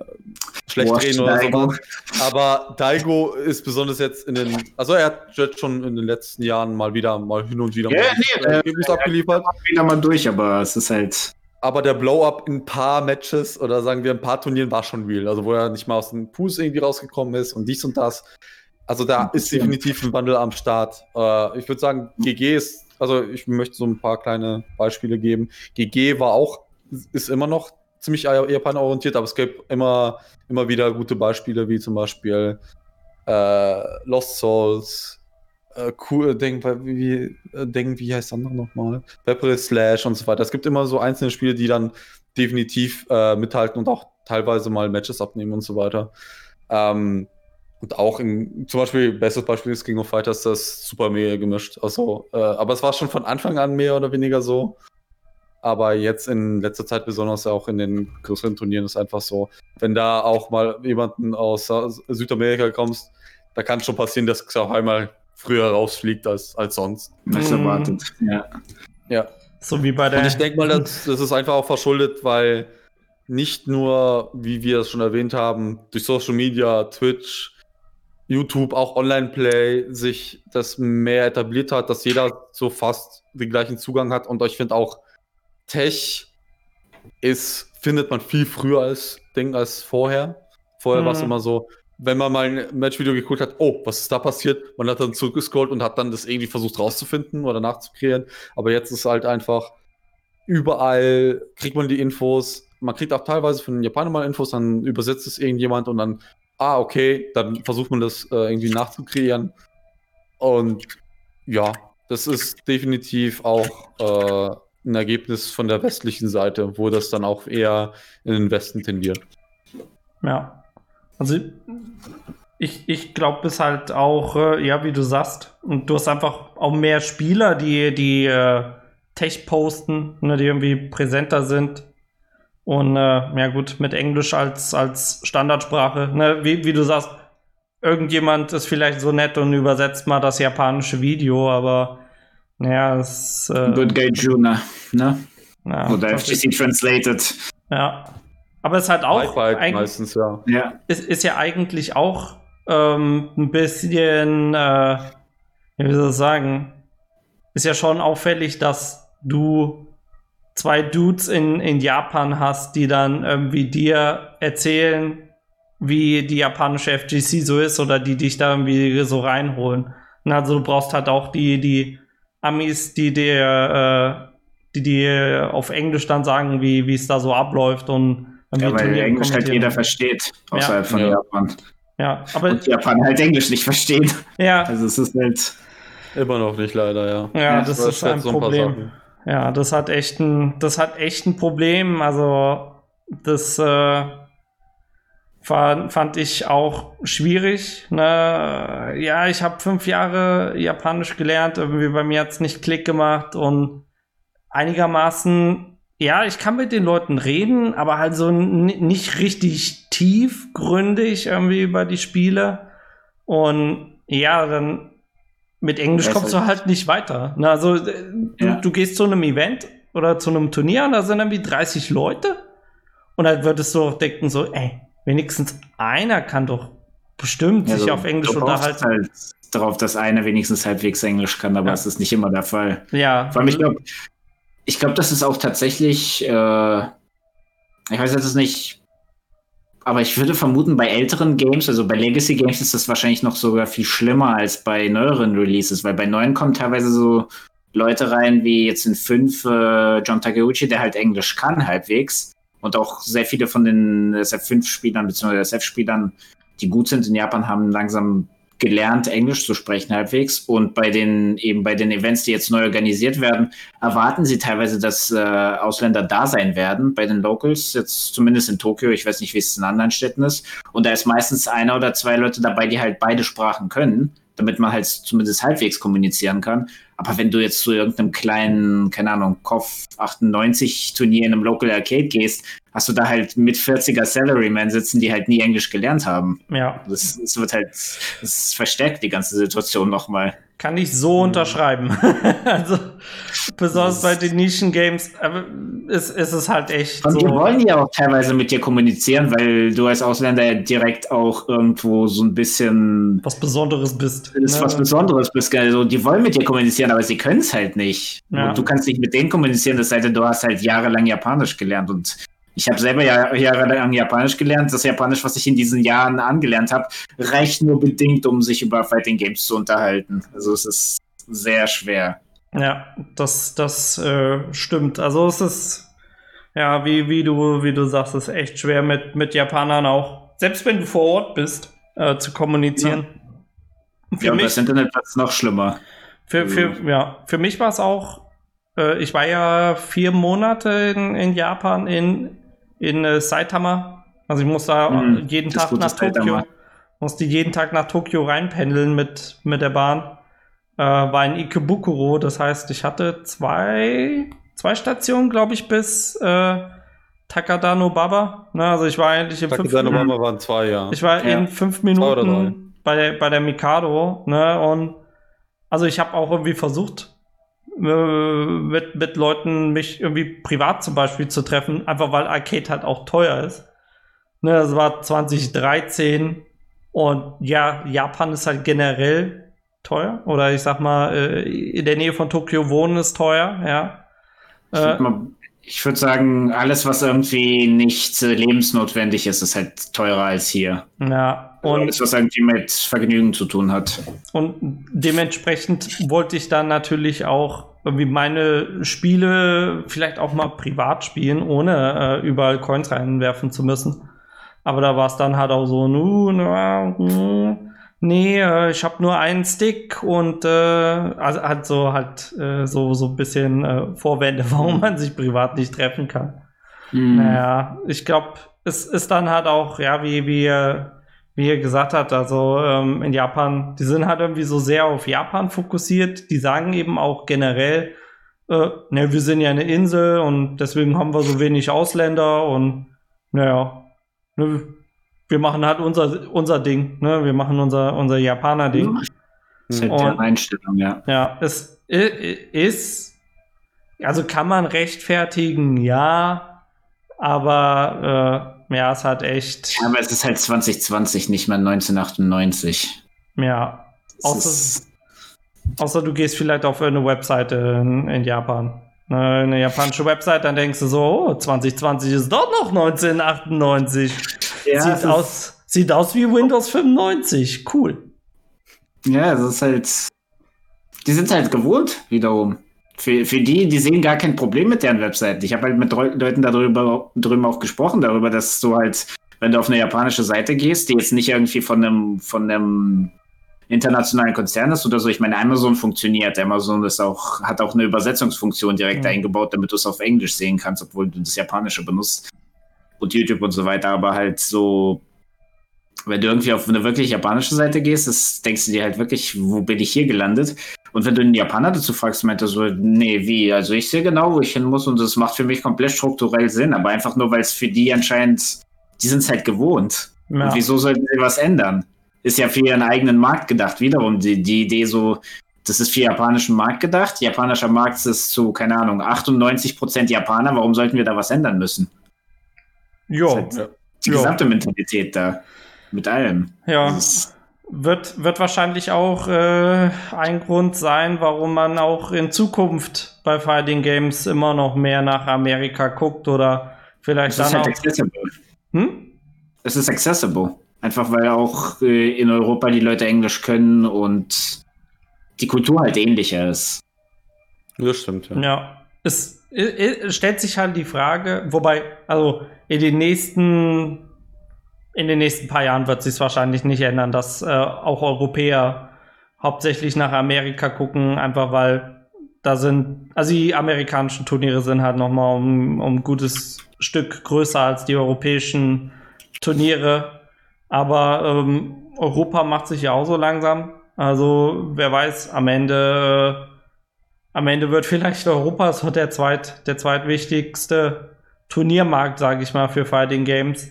äh, schlecht Boah, reden oder Daigo. so. Aber Daigo ist besonders jetzt in den... Also er hat jetzt schon in den letzten Jahren mal wieder, mal hin und wieder ja, mal nee, Ergebnis äh, abgeliefert. Er hat wieder mal durch, aber es ist halt... Aber der Blow-Up in ein paar Matches oder sagen wir in ein paar Turnieren war schon real. Also wo er nicht mal aus dem Fuß irgendwie rausgekommen ist und dies und das. Also da ist definitiv ein Wandel am Start. Äh, ich würde sagen, G G ist... Also ich möchte so ein paar kleine Beispiele geben. G G war auch... ist immer noch ziemlich Japan-orientiert, aber es gibt immer, immer wieder gute Beispiele, wie zum Beispiel äh, Lost Souls, äh, cool, denk, wie, denk, wie heißt das andere nochmal? Pepper Slash und so weiter. Es gibt immer so einzelne Spiele, die dann definitiv äh, mithalten und auch teilweise mal Matches abnehmen und so weiter. Ähm, und auch in, zum Beispiel, bestes Beispiel ist King of Fighters, das ist super mega gemischt. Also, äh, aber es war schon von Anfang an mehr oder weniger so. Aber jetzt in letzter Zeit, besonders auch in den größeren Turnieren, ist einfach so, wenn da auch mal jemanden aus Südamerika kommst, da kann es schon passieren, dass es auch einmal früher rausfliegt als, als sonst. Das mhm. erwartet, ja. ja. So wie bei der. Und ich denke mal, das, das ist einfach auch verschuldet, weil nicht nur, wie wir es schon erwähnt haben, durch Social Media, Twitch, YouTube, auch Online-Play sich das mehr etabliert hat, dass jeder so fast den gleichen Zugang hat. Und ich finde auch, Tech ist, findet man viel früher als Ding als vorher. Vorher mhm. war es immer so, wenn man mal ein Matchvideo geguckt hat, oh, was ist da passiert? Man hat dann zurückgescrollt und hat dann das irgendwie versucht rauszufinden oder nachzukreieren. Aber jetzt ist halt einfach, überall kriegt man die Infos. Man kriegt auch teilweise von den Japanern mal Infos, dann übersetzt es irgendjemand und dann, ah, okay, dann versucht man das äh, irgendwie nachzukreieren. Und ja, das ist definitiv auch äh, ein Ergebnis von der westlichen Seite, wo das dann auch eher in den Westen tendiert. Ja, also ich, ich glaube es halt auch, äh, ja, wie du sagst, und du hast einfach auch mehr Spieler, die, die äh, Tech posten, ne, die irgendwie präsenter sind und äh, ja gut, mit Englisch als, als Standardsprache, ne, wie, wie du sagst, irgendjemand ist vielleicht so nett und übersetzt mal das japanische Video, aber ja, es äh, Good Guy Juna, ne? Ja, oder F G C Translated. Ja. Aber es hat auch eig- meistens, ja. ja. Ist, ist ja eigentlich auch ähm, ein bisschen, äh, wie soll ich sagen, ist ja schon auffällig, dass du zwei Dudes in, in Japan hast, die dann irgendwie dir erzählen, wie die japanische F G C so ist oder die dich da irgendwie so reinholen. Und also du brauchst halt auch die, die Amis, die dir die, die auf Englisch dann sagen, wie es da so abläuft. Und ja, weil Englisch halt jeder versteht, außerhalb ja. von ja. Japan. Ja, aber und Japan halt Englisch nicht verstehen. Ja. Also es ist halt... Immer noch nicht, leider, ja. Ja, ja das, das ist ein Problem. Ein ja, das hat echt ein, das hat echt ein Problem. Also das äh, fand, fand ich auch schwierig. Ne? Ja, ich habe fünf Jahre Japanisch gelernt, irgendwie bei mir hat es nicht Klick gemacht und einigermaßen, ja, ich kann mit den Leuten reden, aber halt so n- nicht richtig tiefgründig irgendwie über die Spiele und ja, dann mit Englisch kommst du halt nicht weiter. Ne? Also du, ja. du gehst zu einem Event oder zu einem Turnier und da sind irgendwie dreißig Leute und dann würdest du auch denken so, ey, wenigstens einer kann doch bestimmt ja, sich so auf Englisch unterhalten. Halt darauf, dass einer wenigstens halbwegs Englisch kann, aber ja. das ist nicht immer der Fall. Ja. Vor allem, ich glaube, ich glaube, das ist auch tatsächlich, äh, ich weiß jetzt nicht, aber ich würde vermuten, bei älteren Games, also bei Legacy Games, ist das wahrscheinlich noch sogar viel schlimmer als bei neueren Releases, weil bei neuen kommen teilweise so Leute rein, wie jetzt in fünf äh, John Takeuchi, der halt Englisch kann halbwegs und auch sehr viele von den S F fünf Spielern bzw. S F-Spielern, die gut sind in Japan, haben langsam gelernt, Englisch zu sprechen halbwegs, und bei den eben bei den Events, die jetzt neu organisiert werden, erwarten sie teilweise, dass äh, Ausländer da sein werden, bei den Locals, jetzt zumindest in Tokio, ich weiß nicht, wie es in anderen Städten ist, und da ist meistens einer oder zwei Leute dabei, die halt beide Sprachen können, damit man halt zumindest halbwegs kommunizieren kann, aber wenn du jetzt zu irgendeinem kleinen, keine Ahnung, K O F achtundneunzig Turnier in einem Local Arcade gehst, hast du da halt mit vierziger Salaryman sitzen, die halt nie Englisch gelernt haben. Ja. Das, das wird halt, das verstärkt die ganze Situation nochmal. Kann ich so unterschreiben. Ja. Also, besonders bei den Nischen-Games, aber es, es ist halt echt. Und so. Wir wollen ja auch teilweise mit dir kommunizieren, weil du als Ausländer ja direkt auch irgendwo so ein bisschen was Besonderes bist. Ist, ne? Was Besonderes bist. Also, die wollen mit dir kommunizieren, aber sie können es halt nicht. Ja. Und du kannst nicht mit denen kommunizieren, das heißt, du hast halt jahrelang Japanisch gelernt, und ich habe selber ja jahrelang Japanisch gelernt. Das Japanisch, was ich in diesen Jahren angelernt habe, reicht nur bedingt, um sich über Fighting Games zu unterhalten. Also es ist sehr schwer. Ja, das, das äh, stimmt. Also es ist, ja, wie, wie, du, wie du sagst, es ist echt schwer mit, mit Japanern auch, selbst wenn du vor Ort bist, äh, zu kommunizieren. Ja, für ja mich, und das Internet wird noch schlimmer. Für, für, ja, für mich war es auch, äh, ich war ja vier Monate in, in Japan in in äh, Saitama, also ich muss da mm, jeden Tag nach Tokio, musste jeden Tag nach Tokio reinpendeln mit, mit der Bahn, äh, war in Ikebukuro, das heißt, ich hatte zwei, zwei Stationen, glaube ich, bis äh, Takadanobaba, ne, also ich war eigentlich in Takadanobaba fünf Minuten, waren zwei, ja. Ich war ja. in fünf Minuten bei, bei der Mikado, ne, und also ich habe auch irgendwie versucht, Mit, mit Leuten mich irgendwie privat zum Beispiel zu treffen, einfach weil Arcade halt auch teuer ist. Ne, das war zwanzig dreizehn und ja, Japan ist halt generell teuer, oder ich sag mal, in der Nähe von Tokio wohnen ist teuer, ja. Ich würde äh, würd sagen, alles, was irgendwie nicht lebensnotwendig ist, ist halt teurer als hier. Ja. Und alles, was irgendwie mit Vergnügen zu tun hat. Und dementsprechend wollte ich dann natürlich auch irgendwie meine Spiele vielleicht auch mal privat spielen, ohne äh, überall Coins reinwerfen zu müssen. Aber da war es dann halt auch so, nu, nu, nu, nee, ich habe nur einen Stick, und äh, also halt so halt äh, so so ein bisschen äh, Vorwände, warum man sich privat nicht treffen kann. Hm. Naja, ich glaube, es ist dann halt auch, ja, wie wir wie ihr gesagt habt, also ähm, in Japan, die sind halt irgendwie so sehr auf Japan fokussiert, die sagen eben auch generell, äh, ne, wir sind ja eine Insel und deswegen haben wir so wenig Ausländer, und naja, ne, wir machen halt unser, unser Ding, ne, wir machen unser, unser Japaner-Ding. Das ist halt die Einstellung, ja. Ja, es ist, also kann man rechtfertigen, ja, aber äh, ja, es hat echt. Ja, aber es ist halt zwanzig zwanzig, nicht mal neunzehnhundertachtundneunzig. Ja. Außer, ist... außer du gehst vielleicht auf eine Webseite in, in Japan. Eine japanische Webseite, dann denkst du so, oh, zwanzig zwanzig ist doch noch neunzehnhundertachtundneunzig. Ja, sieht, aus, sieht aus wie Windows fünfundneunzig. Cool. Ja, das ist halt. Die sind halt gewohnt, wiederum. Für, für die, die sehen gar kein Problem mit deren Webseiten. Ich habe halt mit Leuten darüber drüber auch gesprochen, darüber, dass du halt, wenn du auf eine japanische Seite gehst, die jetzt nicht irgendwie von einem, von einem internationalen Konzern ist oder so. Ich meine, Amazon funktioniert. Amazon ist auch, hat auch eine Übersetzungsfunktion direkt mhm. eingebaut, damit du es auf Englisch sehen kannst, obwohl du das Japanische benutzt. Und YouTube und so weiter. Aber halt so, wenn du irgendwie auf eine wirklich japanische Seite gehst, das denkst du dir halt wirklich, wo bin ich hier gelandet? Und wenn du einen Japaner dazu fragst, meint er so, nee, wie? Also ich sehe genau, wo ich hin muss, und das macht für mich komplett strukturell Sinn, aber einfach nur, weil es für die anscheinend, die sind es halt gewohnt. Ja. Und wieso sollten sie was ändern? Ist ja für ihren eigenen Markt gedacht. Wiederum die, die Idee so, das ist für den japanischen Markt gedacht. Japanischer Markt ist zu, keine Ahnung, achtundneunzig Prozent Japaner. Warum sollten wir da was ändern müssen? Jo, Die jo. gesamte Mentalität da. Mit allem. Ja. Das wird, wird wahrscheinlich auch äh, ein Grund sein, warum man auch in Zukunft bei Fighting Games immer noch mehr nach Amerika guckt oder vielleicht dann auch... Es ist halt accessible. Hm? Es ist accessible. Einfach weil auch äh, in Europa die Leute Englisch können und die Kultur halt ähnlicher ist. Das stimmt, ja. Ja. Es, es stellt sich halt die Frage, wobei, also in den nächsten... In den nächsten paar Jahren wird es sich wahrscheinlich nicht ändern, dass äh, auch Europäer hauptsächlich nach Amerika gucken, einfach weil da sind, also die amerikanischen Turniere sind halt nochmal um, um ein gutes Stück größer als die europäischen Turniere. Aber ähm, Europa macht sich ja auch so langsam. Also wer weiß, am Ende, äh, am Ende wird vielleicht Europa so der zweit, der zweitwichtigste Turniermarkt, sage ich mal, für Fighting Games.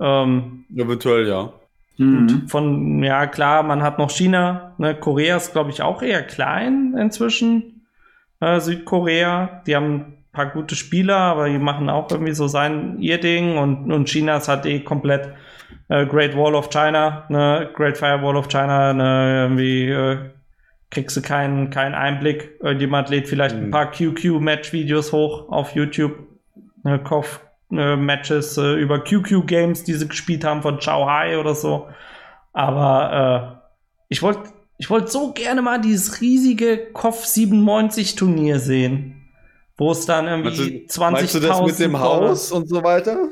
Ähm, Eventuell, ja. Und von, ja klar, man hat noch China, ne? Korea ist, glaube ich, auch eher klein inzwischen. Äh, Südkorea, die haben ein paar gute Spieler, aber die machen auch irgendwie so sein ihr Ding. Und, und China ist halt eh komplett äh, Great Wall of China, ne? Great Firewall of China, ne? Irgendwie äh, kriegst du keinen, keinen Einblick. Irgendjemand lädt vielleicht mhm. ein paar Q Q-Match-Videos hoch auf YouTube. Ne? Kauf Äh, Matches äh, über Q Q-Games, die sie gespielt haben von Chao Hai oder so. Aber äh, ich wollte ich wollt so gerne mal dieses riesige K O F siebenundneunzig-Turnier sehen, wo es dann irgendwie zwanzigtausend... Meinst du das mit dem Haus und so weiter?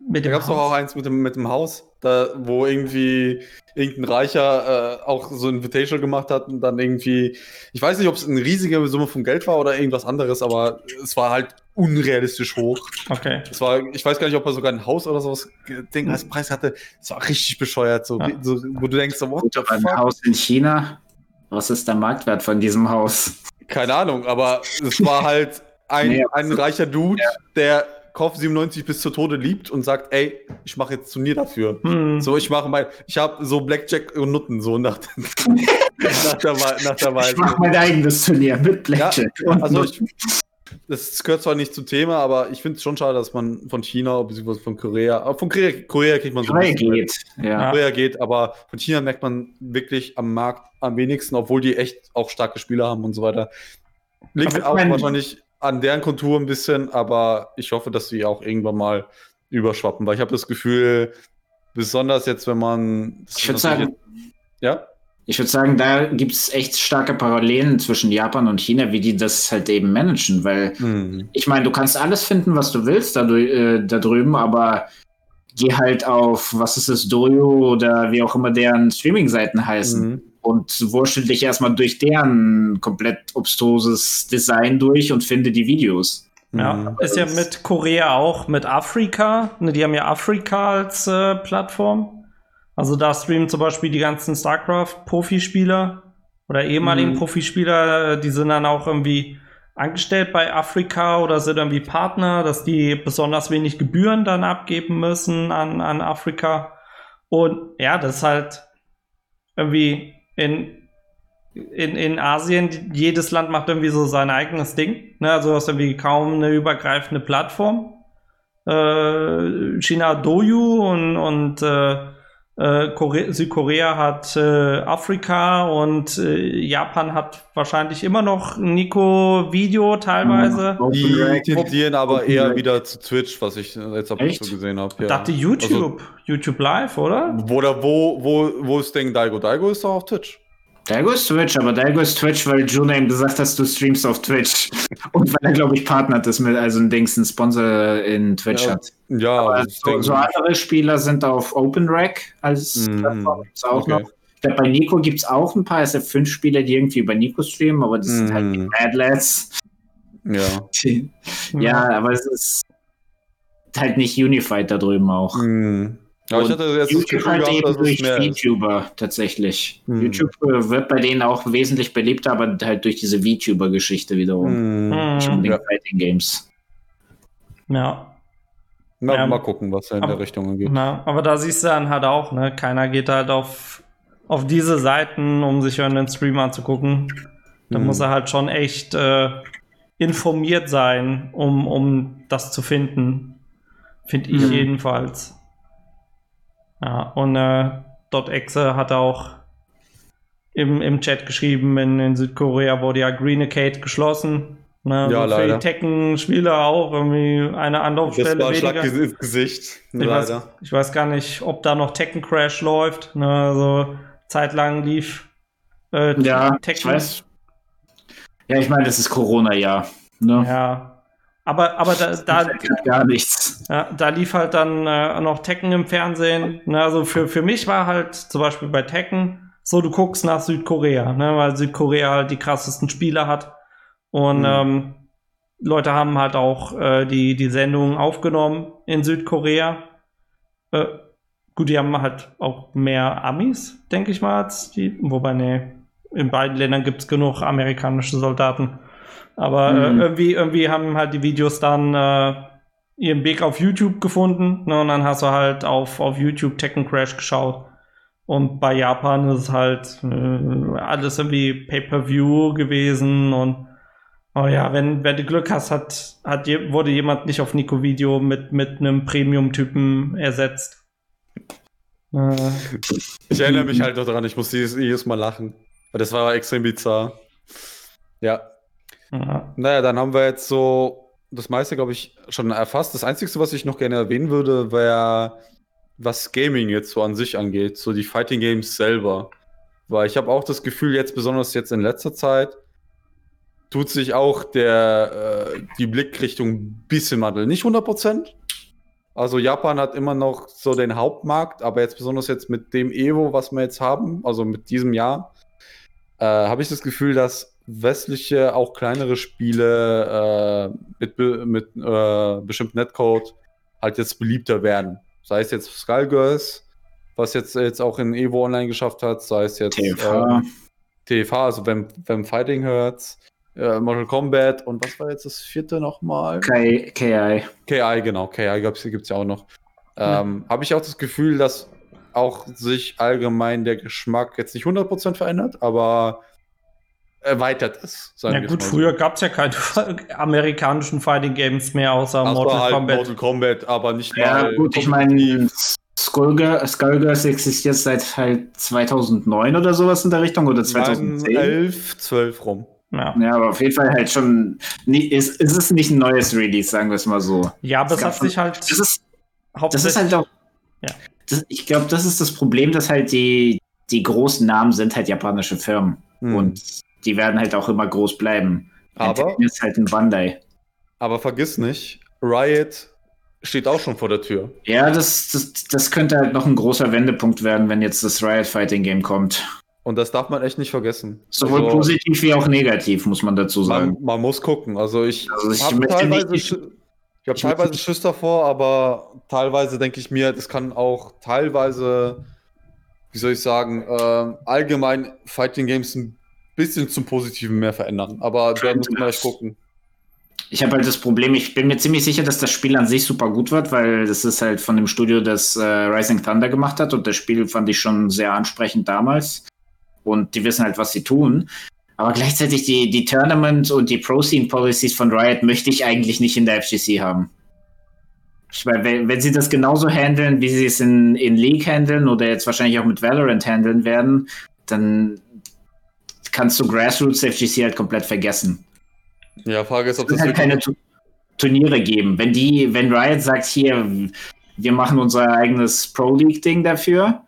Mit dem da gab es doch auch eins mit dem, mit dem Haus, da, wo irgendwie irgendein Reicher äh, auch so ein Invitational gemacht hat und dann irgendwie, ich weiß nicht, ob es eine riesige Summe von Geld war oder irgendwas anderes, aber es war halt unrealistisch hoch. Okay. Es war, ich weiß gar nicht, ob er sogar ein Haus oder sowas Ding als Preis hatte. Es war richtig bescheuert, so, ja. so wo du denkst, so, what the fuck? Ein Haus in China? Was ist der Marktwert von diesem Haus? Keine Ahnung, aber es war halt ein, nee, ein reicher Dude, ja. der K O F siebenundneunzig bis zu Tode liebt und sagt, ey, ich mache jetzt Turnier dafür. Hm. So, ich mache mein, ich habe so Blackjack und Nutten, so nach, nach der Wahl. Ich mache mein eigenes Turnier mit Blackjack ja, und also ich, das gehört zwar nicht zum Thema, aber ich finde es schon schade, dass man von China, beziehungsweise von Korea, von Korea, Korea kriegt man so Korea geht. Ja. Korea geht, aber von China merkt man wirklich am Markt am wenigsten, obwohl die echt auch starke Spieler haben und so weiter. Liegt auch wahrscheinlich an deren Kontur ein bisschen, aber ich hoffe, dass sie auch irgendwann mal überschwappen, weil ich habe das Gefühl, besonders jetzt, wenn man... Ich würde sagen, ja? Ich würd sagen, da gibt es echt starke Parallelen zwischen Japan und China, wie die das halt eben managen, weil mhm. ich meine, du kannst alles finden, was du willst da, äh, da drüben, aber geh halt auf, was ist das, Dojo oder wie auch immer deren Streaming-Seiten heißen. Mhm. Und wurschtel dich erstmal durch deren komplett obstroses Design durch und finde die Videos. Ja, mhm. ist ja mit Korea auch, mit Afrika. Ne, die haben ja Afrika als äh, Plattform. Also da streamen zum Beispiel die ganzen StarCraft-Profispieler oder ehemaligen mhm. Profispieler, die sind dann auch irgendwie angestellt bei Afrika oder sind irgendwie Partner, dass die besonders wenig Gebühren dann abgeben müssen an, an Afrika. Und ja, das ist halt irgendwie... In, in, in Asien, jedes Land macht irgendwie so sein eigenes Ding. Ne? Also du hast irgendwie kaum eine übergreifende Plattform. Äh, China hat Doju und, und äh, Kore- Südkorea hat äh, Afrika und äh, Japan hat wahrscheinlich immer noch Nico Video teilweise. Die tendieren aber eher Direkt. wieder zu Twitch, was ich jetzt ab und zu gesehen habe. Ja. Ich dachte YouTube, also, YouTube Live, oder? Oder wo, wo, wo ist denn Daigo? Daigo ist doch auf Twitch. Daigo ist Twitch, aber Daigo ist Twitch, weil Juna ihm gesagt hat, du streamst auf Twitch. Und weil er, glaube ich, partnert ist mit, also ein Dings, ein Sponsor in Twitch ja, hat. Ja, aber so, so andere Spieler sind auf OpenRec als mm, Plattform. Gibt's auch okay. noch. Ich glaube, bei Nico gibt es auch ein paar S F fünf Spieler, die irgendwie über Nico streamen, aber das mm. sind halt die Madlads. Ja. ja, aber es ist halt nicht unified da drüben auch. Mm. Ja, ich hatte jetzt YouTube halt gehabt, eben durch VTuber ist. tatsächlich. Hm. YouTube wird bei denen auch wesentlich beliebter, aber halt durch diese VTuber-Geschichte wiederum. Hm. Nicht unbedingt Fighting Games. Ja. Na, ja. Mal gucken, was da in aber, der Richtung geht. Na, aber da siehst du dann halt auch, ne? Keiner geht halt auf, auf diese Seiten, um sich einen Stream anzugucken. Da hm. muss er halt schon echt äh, informiert sein, um, um das zu finden. Finde ich hm. jedenfalls. Ja, und äh, .exe hat auch im, im Chat geschrieben, in, in Südkorea wurde ja Greenacade geschlossen. Ne, ja, leider. Für die Tekken-Spieler auch irgendwie eine Anlaufstelle weniger. Das war ein Schlag ins Gesicht, ich leider. Weiß, ich weiß gar nicht, ob da noch Tekken Crash läuft. Ne, also zeitlang lief äh, ja, Tekken. Ich weiß. Ja, ich meine, das ist Corona-Jahr. Ne? Ja. Aber, aber da, da, gar nichts. Ja, da lief halt dann äh, noch Tekken im Fernsehen. Ne, also für, für mich war halt zum Beispiel bei Tekken so, du guckst nach Südkorea, ne, weil Südkorea halt die krassesten Spieler hat. Und mhm. ähm, Leute haben halt auch äh, die, die Sendungen aufgenommen in Südkorea. Äh, gut, die haben halt auch mehr Amis, denke ich mal, als die. Wobei, ne, in beiden Ländern gibt es genug amerikanische Soldaten. Aber mhm. äh, irgendwie, irgendwie haben halt die Videos dann äh, ihren Weg auf YouTube gefunden. Ne? Und dann hast du halt auf, auf YouTube Tekken Crash geschaut. Und bei Japan ist es halt äh, alles irgendwie Pay-Per-View gewesen. Und oh ja, wenn, wenn du Glück hast, hat, hat je, wurde jemand nicht auf Nico Video mit, mit einem Premium-Typen ersetzt. Äh, ich erinnere mich halt daran, ich muss jedes, jedes Mal lachen. Das war extrem bizarr. Ja. Ja. Naja, dann haben wir jetzt so das meiste, glaube ich, schon erfasst. Das Einzige, was ich noch gerne erwähnen würde, wäre, was Gaming jetzt so an sich angeht, so die Fighting Games selber. Weil ich habe auch das Gefühl, jetzt besonders jetzt in letzter Zeit, tut sich auch der äh, die Blickrichtung ein bisschen wandeln. Nicht hundert Prozent. Also Japan hat immer noch so den Hauptmarkt, aber jetzt besonders jetzt mit dem Evo, was wir jetzt haben, also mit diesem Jahr, äh, habe ich das Gefühl, dass westliche, auch kleinere Spiele äh, mit, be- mit äh, bestimmten Netcode halt jetzt beliebter werden. Sei es jetzt Skullgirls, was jetzt, jetzt auch in Evo Online geschafft hat, sei es jetzt T F H, äh, T F H, also wenn, wenn Fighting hört, äh, Mortal Kombat und was war jetzt das vierte nochmal? K I. K I, genau, K I gibt es ja auch noch. Ähm, hm. Habe ich auch das Gefühl, dass auch sich allgemein der Geschmack jetzt nicht hundert Prozent verändert, aber erweitert ist. Sagen ja wir gut, mal so. Früher gab es ja keine amerikanischen Fighting Games mehr, außer also Mortal halt Kombat. Mortal Kombat, aber nicht ja, mal. Ja gut, ich meine, Skullgirls existiert seit halt zweitausendneun oder sowas in der Richtung, oder zweitausendzehn. elf, zwölf rum. Ja. ja, aber auf jeden Fall halt schon, nie, ist, ist es ist nicht ein neues Release, sagen wir es mal so. Ja, aber es hat sich halt das ist, das ist halt auch ja. das, ich glaube, das ist das Problem, dass halt die, die großen Namen sind halt japanische Firmen. Hm. Und die werden halt auch immer groß bleiben. Aber ist halt ein Bandai. Aber vergiss nicht, Riot steht auch schon vor der Tür. Ja, das, das, das könnte halt noch ein großer Wendepunkt werden, wenn jetzt das Riot Fighting Game kommt. Und das darf man echt nicht vergessen. Sowohl also, positiv wie auch negativ, muss man dazu sagen. Man, man muss gucken. Also ich, also ich habe teilweise, nicht, ich, ich hab ich teilweise Schiss davor, aber teilweise denke ich mir, das kann auch teilweise, wie soll ich sagen, äh, allgemein Fighting Games ein bisschen zum Positiven mehr verändern, aber da muss man echt gucken. Ich habe halt das Problem, ich bin mir ziemlich sicher, dass das Spiel an sich super gut wird, weil das ist halt von dem Studio, das äh, Rising Thunder gemacht hat, und das Spiel fand ich schon sehr ansprechend damals und die wissen halt, was sie tun, aber gleichzeitig die, die Tournament und die Pro-Scene-Policies von Riot möchte ich eigentlich nicht in der F G C haben. Ich meine, wenn, wenn sie das genauso handeln, wie sie es in, in League handeln oder jetzt wahrscheinlich auch mit Valorant handeln werden, dann kannst du Grassroots F G C halt komplett vergessen. Ja, Frage ist, ob es das halt keine tu- Turniere geben. Wenn die, wenn Riot sagt, hier, wir machen unser eigenes Pro-League-Ding dafür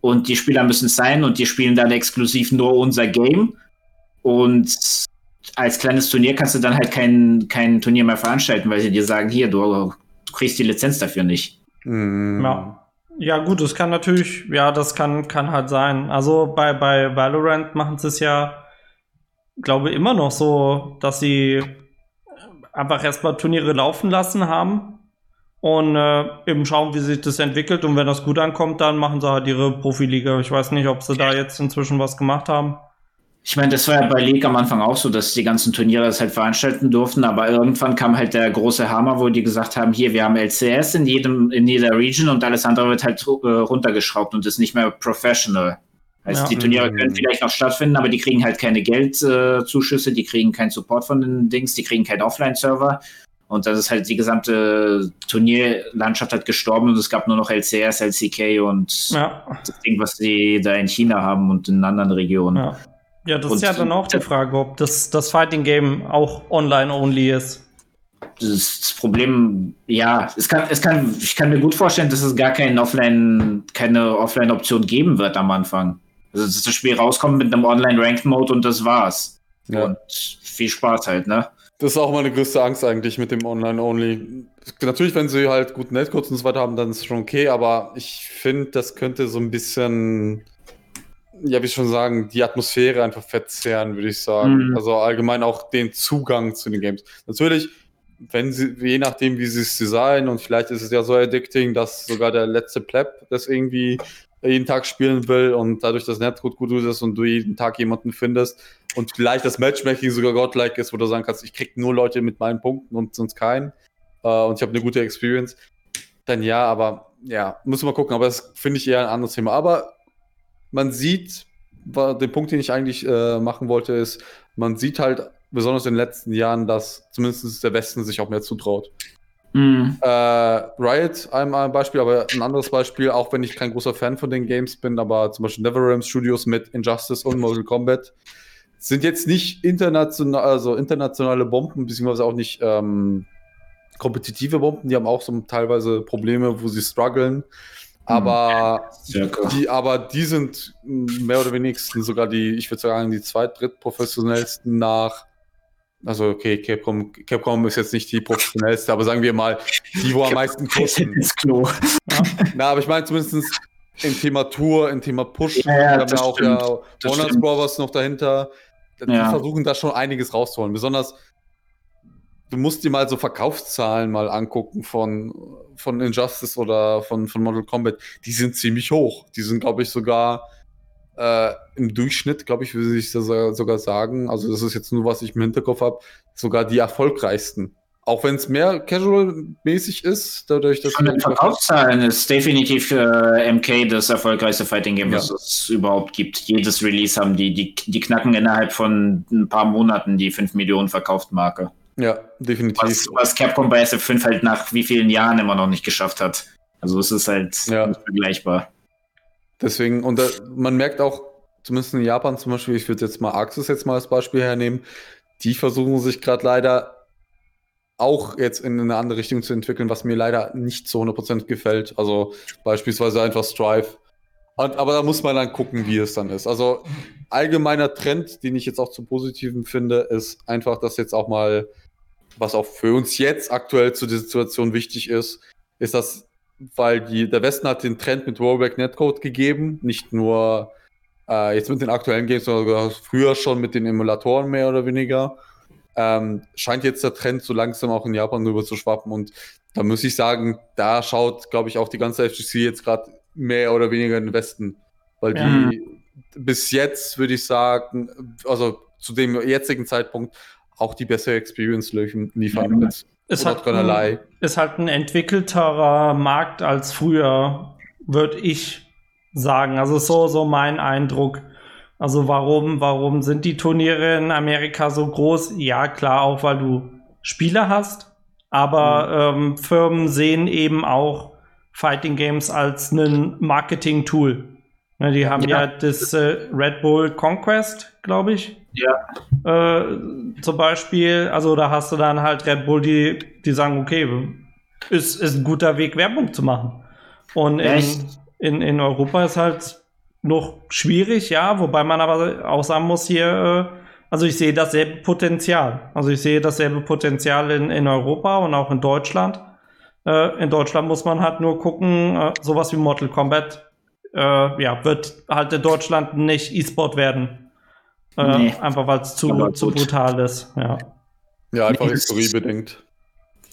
und die Spieler müssen sein und die spielen dann exklusiv nur unser Game und als kleines Turnier kannst du dann halt kein, kein Turnier mehr veranstalten, weil sie dir sagen, hier, du, du kriegst die Lizenz dafür nicht. Mhm. Ja. Ja gut, das kann natürlich, ja, das kann kann halt sein. Also bei, bei Valorant machen sie es ja, glaube immer noch so, dass sie einfach erstmal Turniere laufen lassen haben und äh, eben schauen, wie sich das entwickelt, und wenn das gut ankommt, dann machen sie halt ihre Profiliga. Ich weiß nicht, ob sie da jetzt inzwischen was gemacht haben. Ich meine, das war ja bei League am Anfang auch so, dass die ganzen Turniere das halt veranstalten durften, aber irgendwann kam halt der große Hammer, wo die gesagt haben, hier, wir haben L C S in jedem, in jeder Region und alles andere wird halt äh, runtergeschraubt und ist nicht mehr professional. Also ja. Die Turniere können vielleicht noch stattfinden, aber die kriegen halt keine Geldzuschüsse, äh, die kriegen keinen Support von den Dings, die kriegen keinen Offline-Server Und das ist halt, die gesamte Turnierlandschaft hat gestorben und es gab nur noch L C S, L C K und ja. das Ding, was sie da in China haben und in anderen Regionen. Ja, ja das und ist ja dann auch die Frage, ob das, das Fighting Game auch online-only ist. Das Problem, ja, es kann, es kann, ich kann mir gut vorstellen, dass es gar keinen Offline, keine Offline-Option geben wird am Anfang. Also dass das Spiel rauskommt mit einem Online-Ranked-Mode und das war's. Ja. Und viel Spaß halt, ne? Das ist auch meine größte Angst eigentlich mit dem Online-Only. Natürlich, wenn sie halt guten Netcodes und so weiter haben, dann ist es schon okay, aber ich finde, das könnte so ein bisschen, ja, wie ich schon sagen, die Atmosphäre einfach verzehren, würde ich sagen. Mhm. Also allgemein auch den Zugang zu den Games. Natürlich, wenn sie, je nachdem, wie sie es designen, und vielleicht ist es ja so addicting, dass sogar der letzte Pleb das irgendwie jeden Tag spielen will und dadurch das Netcode gut ist und du jeden Tag jemanden findest und vielleicht das Matchmaking sogar godlike ist, wo du sagen kannst, ich krieg nur Leute mit meinen Punkten und sonst keinen äh, und ich habe eine gute Experience, dann ja, aber ja, müssen wir mal gucken, aber das finde ich eher ein anderes Thema. Aber man sieht, den Punkt, den ich eigentlich äh, machen wollte, ist, man sieht halt besonders in den letzten Jahren, dass zumindest der Westen sich auch mehr zutraut. Mm. Äh, Riot, ein, ein Beispiel, aber ein anderes Beispiel, auch wenn ich kein großer Fan von den Games bin, aber zum Beispiel NetherRealm Studios mit Injustice und Mortal Kombat sind jetzt nicht international, also internationale Bomben, beziehungsweise auch nicht ähm, kompetitive Bomben, die haben auch so teilweise Probleme, wo sie strugglen, aber, mm. die, aber die sind mehr oder wenigstens sogar die, ich würde sagen, die zweit-, drittprofessionellsten nach. Also, okay, Capcom, Capcom ist jetzt nicht die professionellste, aber sagen wir mal, die, wo am meisten pushen. Ins Klo. Ja? Na, aber ich meine zumindest im Thema Tour, im Thema Pushen, ja, ja, da haben wir auch ja Warner Brothers noch dahinter. Die ja. versuchen da schon einiges rauszuholen. Besonders, du musst dir mal so Verkaufszahlen mal angucken von, von Injustice oder von, von Mortal Kombat. Die sind ziemlich hoch. Die sind, glaube ich, sogar Äh, im Durchschnitt, glaube ich, würde ich das sogar sagen, also das ist jetzt nur, was ich im Hinterkopf habe, sogar die erfolgreichsten. Auch wenn es mehr Casual-mäßig ist, dadurch, dass... Von den Verkaufszahlen ist definitiv äh, M K das erfolgreichste Fighting-Game, ja. was es überhaupt gibt. Jedes Release haben die, die, die knacken innerhalb von ein paar Monaten die fünf Millionen verkauft Marke. Ja, definitiv. Was, was Capcom bei S F fünf halt nach wie vielen Jahren immer noch nicht geschafft hat. Also es ist halt ja. nicht vergleichbar. Deswegen, und da, man merkt auch, zumindest in Japan zum Beispiel, ich würde jetzt mal Axis jetzt mal als Beispiel hernehmen, die versuchen sich gerade leider auch jetzt in eine andere Richtung zu entwickeln, was mir leider nicht zu hundert Prozent gefällt. Also beispielsweise einfach Strive. Und, aber da muss man dann gucken, wie es dann ist. Also allgemeiner Trend, den ich jetzt auch zum Positiven finde, ist einfach, dass jetzt auch mal, was auch für uns jetzt aktuell zu der Situation wichtig ist, ist, dass weil die, der Westen hat den Trend mit Rollback Netcode gegeben, nicht nur äh, jetzt mit den aktuellen Games, sondern früher schon mit den Emulatoren mehr oder weniger. Ähm, scheint jetzt der Trend so langsam auch in Japan rüber zu schwappen und da muss ich sagen, da schaut, glaube ich, auch die ganze F G C jetzt gerade mehr oder weniger in den Westen, weil ja. die bis jetzt, würde ich sagen, also zu dem jetzigen Zeitpunkt auch die bessere Experience liefern wird. Ja. Ist halt, ein, ist halt ein entwickelterer Markt als früher, würde ich sagen. Also so, so mein Eindruck. Also warum, warum sind die Turniere in Amerika so groß? Ja, klar, auch weil du Spieler hast, aber mhm. ähm, Firmen sehen eben auch Fighting Games als ein Marketing-Tool. Ne, die haben ja, ja das äh, Red Bull Conquest, glaube ich. Ja. Äh, zum Beispiel, also da hast du dann halt Red Bull, die, die sagen, okay, ist, ist ein guter Weg, Werbung zu machen. Und in, in, in Europa ist halt noch schwierig, ja, wobei man aber auch sagen muss hier, äh, also ich sehe dasselbe Potenzial. Also ich sehe dasselbe Potenzial in, in Europa und auch in Deutschland. Äh, in Deutschland muss man halt nur gucken, äh, sowas wie Mortal Kombat äh, ja, wird halt in Deutschland nicht E-Sport werden. Äh, nee. Einfach weil es zu, zu brutal ist. Ja, ja einfach nee, historiebedingt.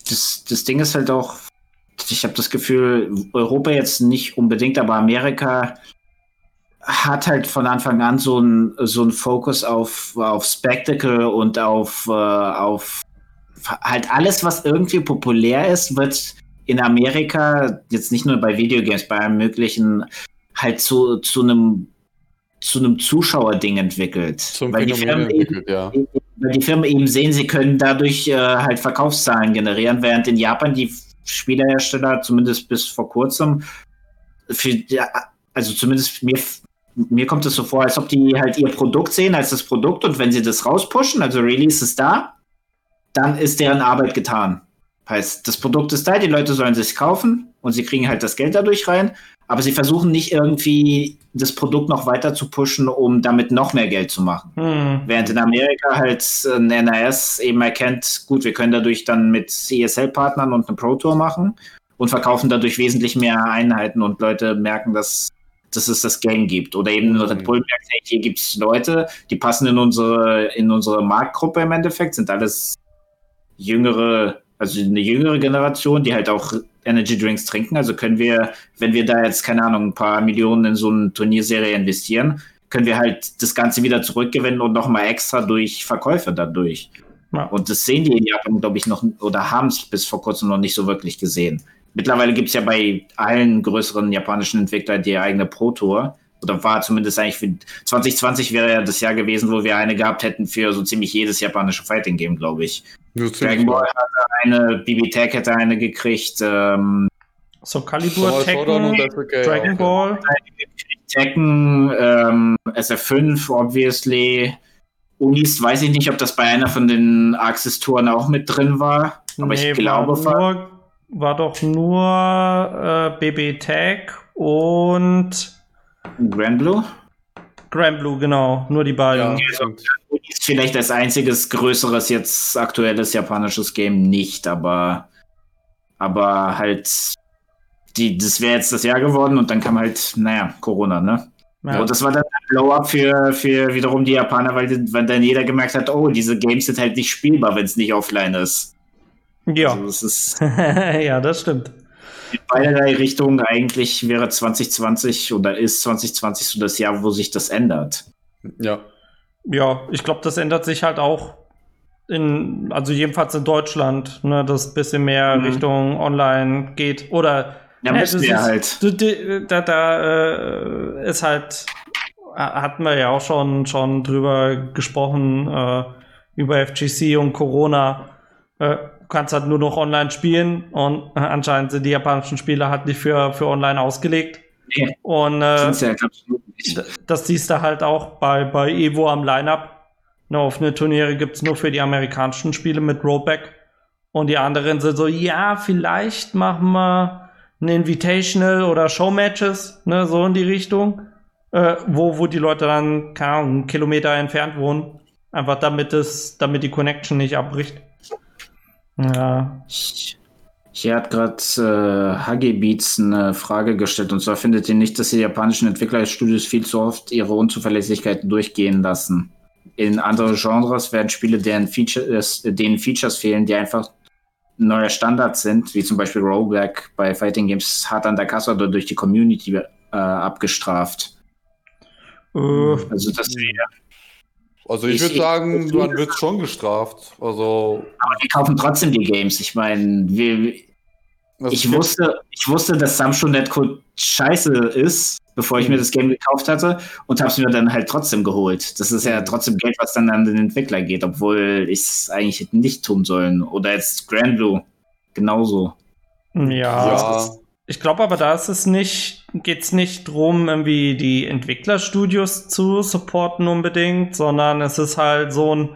Das, das Ding ist halt auch, ich habe das Gefühl, Europa jetzt nicht unbedingt, aber Amerika hat halt von Anfang an so einen so einen Fokus auf, auf Spectacle und auf, äh, auf halt alles, was irgendwie populär ist, wird in Amerika, jetzt nicht nur bei Videogames, bei allem möglichen, halt zu, zu einem zu einem Zuschauerding entwickelt. Zum weil Phänomen die Firmen entwickelt, eben, ja. weil die Firmen eben sehen, sie können dadurch äh, halt Verkaufszahlen generieren, während in Japan die Spielerhersteller zumindest bis vor kurzem, für, also zumindest mir, mir kommt es so vor, als ob die halt ihr Produkt sehen als das Produkt, und wenn sie das rauspushen, also Release ist da, dann ist deren Arbeit getan. Heißt, das Produkt ist da, die Leute sollen es sich kaufen und sie kriegen halt das Geld dadurch rein, aber sie versuchen nicht irgendwie das Produkt noch weiter zu pushen, um damit noch mehr Geld zu machen. Hm. Während in Amerika halt ein N A S eben erkennt, gut, wir können dadurch dann mit E S L-Partnern und eine Pro Tour machen und verkaufen dadurch wesentlich mehr Einheiten, und Leute merken, dass, dass es das Game gibt. Oder eben Red Bull merkt, hey, hier gibt es Leute, die passen in unsere, in unsere Marktgruppe im Endeffekt, sind alles jüngere, also eine jüngere Generation, die halt auch Energy Drinks trinken. Also können wir, wenn wir da jetzt, keine Ahnung, ein paar Millionen in so eine Turnierserie investieren, können wir halt das Ganze wieder zurückgewinnen und nochmal extra durch Verkäufe dadurch. Ja. Und das sehen die in Japan, glaube ich, noch, oder haben es bis vor kurzem noch nicht so wirklich gesehen. Mittlerweile gibt es ja bei allen größeren japanischen Entwicklern die eigene Pro-Tour. Oder war zumindest eigentlich für zwanzig zwanzig wäre ja das Jahr gewesen, wo wir eine gehabt hätten für so ziemlich jedes japanische Fighting-Game, glaube ich. Dragon Ball hatte eine, B B Tech hätte eine gekriegt. Ähm, so Calibur, Tekken, Dragon Ball. Tekken, ähm, S F fünf, obviously. Unis, weiß ich nicht, ob das bei einer von den Axis-Touren auch mit drin war. Aber nee, ich glaube, war, nur, war doch nur äh, B B Tech und Granblue? Granblue, genau. Nur die beiden. Ja, also, ist vielleicht als einziges größeres jetzt aktuelles japanisches Game nicht, aber aber halt die, das wäre jetzt das Jahr geworden, und dann kam halt, naja, Corona, ne? Ja. Und das war dann ein Blow-up für, für wiederum die Japaner, weil, weil dann jeder gemerkt hat, oh, diese Games sind halt nicht spielbar, wenn es nicht offline ist. Ja. Also, das ist ja, das stimmt. In beiderlei Richtungen eigentlich wäre zwanzig zwanzig oder ist zwanzig zwanzig so das Jahr, wo sich das ändert. Ja. Ja, ich glaube, das ändert sich halt auch in, also jedenfalls in Deutschland, ne, dass ein bisschen mehr mhm. Richtung online geht. Oder ja, ne, müssen wir halt. Da, da äh, ist halt, hatten wir ja auch schon, schon drüber gesprochen, äh, über F G C und Corona. Äh, Du kannst halt nur noch online spielen, und anscheinend sind die japanischen Spieler halt nicht für, für online ausgelegt. Nee, und äh, ja, das siehst du halt auch bei, bei Evo am Lineup. Ne, offene Turniere gibt es nur für die amerikanischen Spiele mit Rollback. Und die anderen sind so, ja, vielleicht machen wir ein Invitational oder Showmatches, ne, so in die Richtung, äh, wo, wo die Leute dann, keine Ahnung, einen Kilometer entfernt wohnen. Einfach damit es, damit die Connection nicht abbricht. Ja. Hier hat gerade äh, Hagebeats eine Frage gestellt, und zwar: Findet ihr nicht, dass die japanischen Entwicklerstudios viel zu oft ihre Unzuverlässigkeiten durchgehen lassen? In anderen Genres werden Spiele, deren Features, denen Features fehlen, die einfach neue Standards sind, wie zum Beispiel Rollback bei Fighting Games, hart an der Kasse oder durch die Community äh, abgestraft. Uh. Also das wäre... Also ich, ich würde sagen, ich, man wird schon gestraft. Also aber wir kaufen trotzdem die Games. Ich meine, also ich wusste, ich wusste, dass Samsung Punkt net Code scheiße ist, bevor ich mir das Game gekauft hatte, und habe es mir dann halt trotzdem geholt. Das ist ja trotzdem Geld, was dann an den Entwickler geht, obwohl ich es eigentlich hätte nicht tun sollen. Oder jetzt Granblue genauso. Ja. ja. Ich glaube aber, da ist es nicht, geht's nicht drum, irgendwie die Entwicklerstudios zu supporten unbedingt, sondern es ist halt so ein,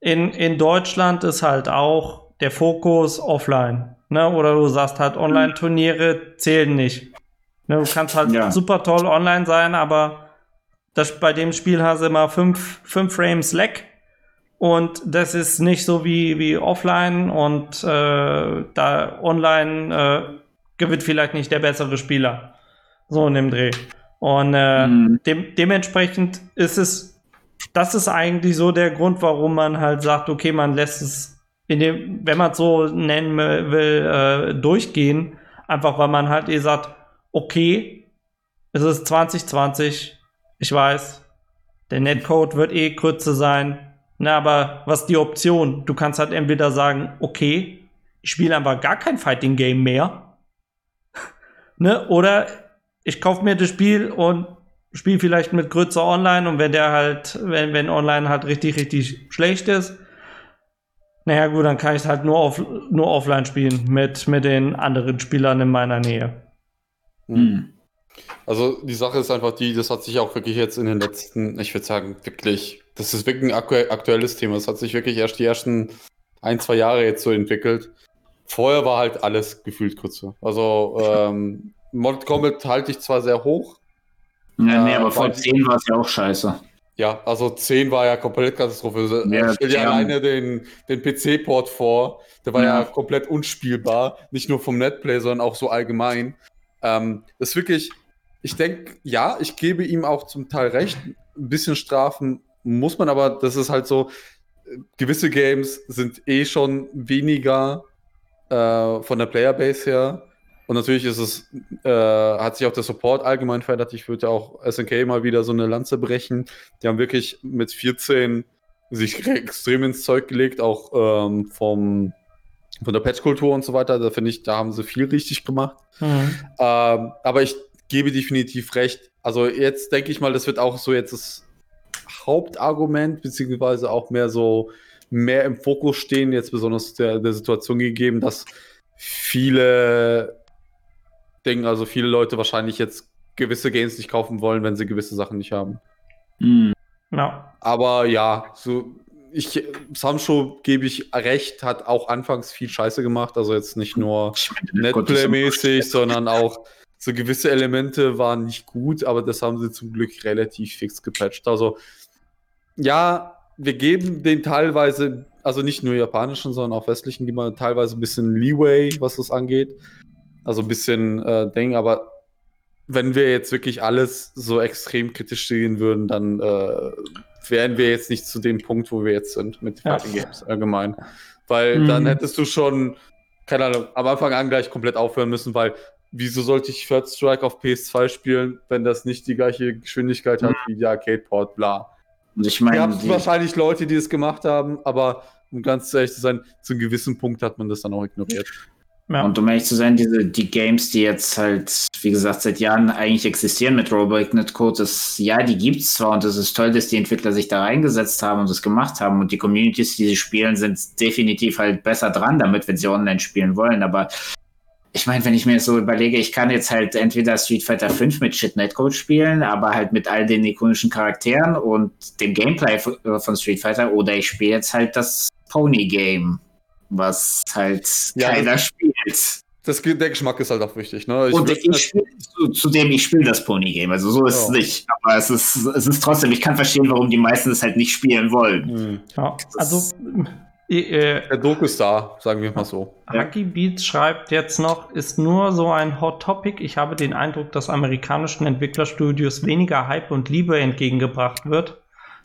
in, in Deutschland ist halt auch der Fokus offline, ne, oder du sagst halt, Online-Turniere zählen nicht, ne, du kannst halt ja. super toll online sein, aber das, bei dem Spiel hast du immer fünf, fünf Frames Lag. Und das ist nicht so wie, wie offline, und äh, da online, äh, gewinnt vielleicht nicht der bessere Spieler. So in dem Dreh. Und äh, mhm. de- dementsprechend ist es, das ist eigentlich so der Grund, warum man halt sagt, okay, man lässt es, in dem, wenn man es so nennen will, äh, durchgehen. Einfach weil man halt eh sagt, okay, es ist zwanzig zwanzig, ich weiß, der Netcode wird eh Grütze sein. Na, aber was ist die Option? Du kannst halt entweder sagen, okay, ich spiele einfach gar kein Fighting Game mehr. Ne? Oder ich kaufe mir das Spiel und spiele vielleicht mit Grütze online und wenn der halt, wenn, wenn online halt richtig, richtig schlecht ist, naja gut, dann kann ich es halt nur, auf, nur offline spielen mit, mit den anderen Spielern in meiner Nähe. Hm. Also die Sache ist einfach die, das hat sich auch wirklich jetzt in den letzten, ich würde sagen, wirklich, das ist wirklich ein aktu- aktuelles Thema, das hat sich wirklich erst die ersten ein, zwei Jahre jetzt so entwickelt. Vorher war halt alles gefühlt Grütze. Also ähm, Mortal Kombat halte ich zwar sehr hoch. Ja, nee, äh, aber vor zehn war es ja auch scheiße. Ja, also zehn war ja komplett Katastrophe. Ja, stell dir alleine den, den P C-Port vor, der war ja. ja komplett unspielbar, nicht nur vom Netplay, sondern auch so allgemein. Ähm, das ist wirklich, ich denke, ja, ich gebe ihm auch zum Teil recht, ein bisschen strafen muss man, aber das ist halt so, gewisse Games sind eh schon weniger äh, von der Playerbase her. Und natürlich ist es, äh, hat sich auch der Support allgemein verändert. Ich würde auch S N K mal wieder so eine Lanze brechen. Die haben wirklich mit vierzehn sich extrem ins Zeug gelegt, auch ähm, vom, von der Patch-Kultur und so weiter. Da finde ich, da haben sie viel richtig gemacht. Mhm. Ähm, aber ich gebe definitiv recht. Also jetzt denke ich mal, das wird auch so jetzt das Hauptargument, beziehungsweise auch mehr so, mehr im Fokus stehen, jetzt besonders der, der Situation gegeben, dass viele Dinge, also viele Leute wahrscheinlich jetzt gewisse Games nicht kaufen wollen, wenn sie gewisse Sachen nicht haben. Mhm. Ja. Aber ja, so, ich, Samsung, gebe ich recht, hat auch anfangs viel Scheiße gemacht, also jetzt nicht nur Netplay-mäßig, sondern auch so gewisse Elemente waren nicht gut, aber das haben sie zum Glück relativ fix gepatcht. Also, ja, wir geben den teilweise, also nicht nur japanischen, sondern auch westlichen, geben wir teilweise ein bisschen Leeway, was das angeht. Also ein bisschen äh, Ding, aber wenn wir jetzt wirklich alles so extrem kritisch sehen würden, dann äh, wären wir jetzt nicht zu dem Punkt, wo wir jetzt sind mit ja. Fighting Games allgemein. Weil mhm. dann hättest du schon, keine Ahnung, am Anfang an gleich komplett aufhören müssen, weil wieso sollte ich Third Strike auf P S zwei spielen, wenn das nicht die gleiche Geschwindigkeit hat wie der Arcade-Port, bla. Und ich meine, es gab wahrscheinlich Leute, die es gemacht haben, aber um ganz ehrlich zu sein, zu einem gewissen Punkt hat man das dann auch ignoriert. Ja. Und um ehrlich zu sein, diese, die Games, die jetzt halt, wie gesagt, seit Jahren eigentlich existieren mit Robo-Ignite-Code, das, ja, die gibt's zwar und es ist toll, dass die Entwickler sich da reingesetzt haben und das gemacht haben und die Communities, die sie spielen, sind definitiv halt besser dran damit, wenn sie online spielen wollen, aber ich meine, wenn ich mir so überlege, ich kann jetzt halt entweder Street Fighter V mit Shit Netcode spielen, aber halt mit all den ikonischen Charakteren und dem Gameplay von Street Fighter, oder ich spiele jetzt halt das Pony-Game, was halt ja, keiner das, spielt. Das, der Geschmack ist halt auch wichtig, ne? Ich und ich das spiel, zu, zudem, ich spiele das Pony-Game, also so ist ja. es nicht, aber es ist, es ist trotzdem, ich kann verstehen, warum die meisten es halt nicht spielen wollen. Ja, also der Druck ist da, sagen wir mal so. Haki Beats schreibt jetzt noch, ist nur so ein Hot Topic. Ich habe den Eindruck, dass amerikanischen Entwicklerstudios weniger Hype und Liebe entgegengebracht wird,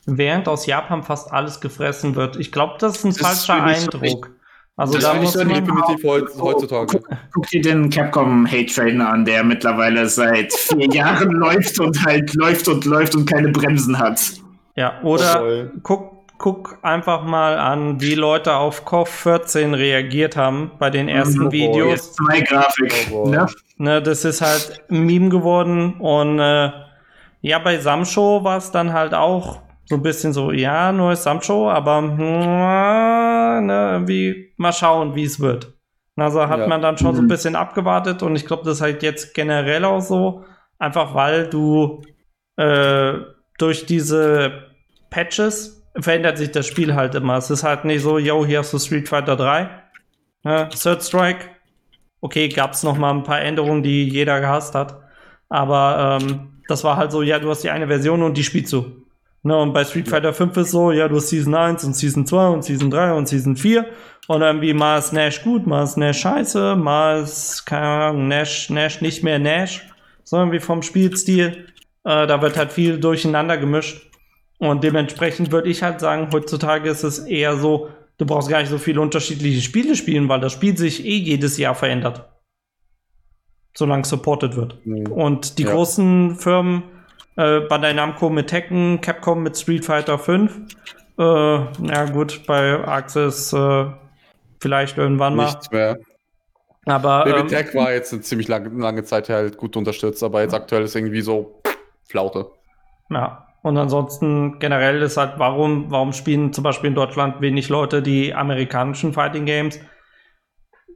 während aus Japan fast alles gefressen wird. Ich glaube, das ist ein das falscher ist Eindruck. So also das da muss man definitiv heutzutage. Guck, guck dir den Capcom Hate Train an, der mittlerweile seit vier Jahren läuft und halt läuft und läuft und keine Bremsen hat. Ja, oder oh, guck Guck einfach mal an, wie Leute auf C O V vierzehn reagiert haben bei den ersten oh, Videos. Zwei Grafik. Oh, ne? Ne, das ist halt ein Meme geworden. Und äh, ja, bei Samsho war es dann halt auch so ein bisschen so, ja, neues Samsho, aber ne, wie, mal schauen, wie es wird. Also hat ja. man dann schon mhm. so ein bisschen abgewartet und ich glaube, das ist halt jetzt generell auch so, einfach weil du äh, durch diese Patches verändert sich das Spiel halt immer. Es ist halt nicht so, yo, hier hast du Street Fighter drei, ne? Third Strike. Okay, gab's noch mal ein paar Änderungen, die jeder gehasst hat. Aber ähm, das war halt so, ja, du hast die eine Version und die spielst du. Ne? Und bei Street Fighter fünf ist so, ja, du hast Season eins und Season zwei und Season drei und Season vier. Und irgendwie mal ist Nash gut, mal ist Nash scheiße, mal ist, keine Ahnung, Nash, Nash nicht mehr Nash. So irgendwie vom Spielstil. Äh, da wird halt viel durcheinander gemischt. Und dementsprechend würde ich halt sagen, heutzutage ist es eher so, du brauchst gar nicht so viele unterschiedliche Spiele spielen, weil das Spiel sich eh jedes Jahr verändert. Solange es supported wird. Mhm. Und die ja. großen Firmen, äh, Bandai Namco mit Tekken, Capcom mit Street Fighter V, äh, ja gut, bei Axis äh, vielleicht irgendwann mal. Nichts mehr. Aber ähm, Tech war jetzt eine ziemlich lange, lange Zeit halt gut unterstützt, aber jetzt aktuell ist irgendwie so Flaute. Ja, und ansonsten generell ist halt, warum, warum spielen zum Beispiel in Deutschland wenig Leute die amerikanischen Fighting Games?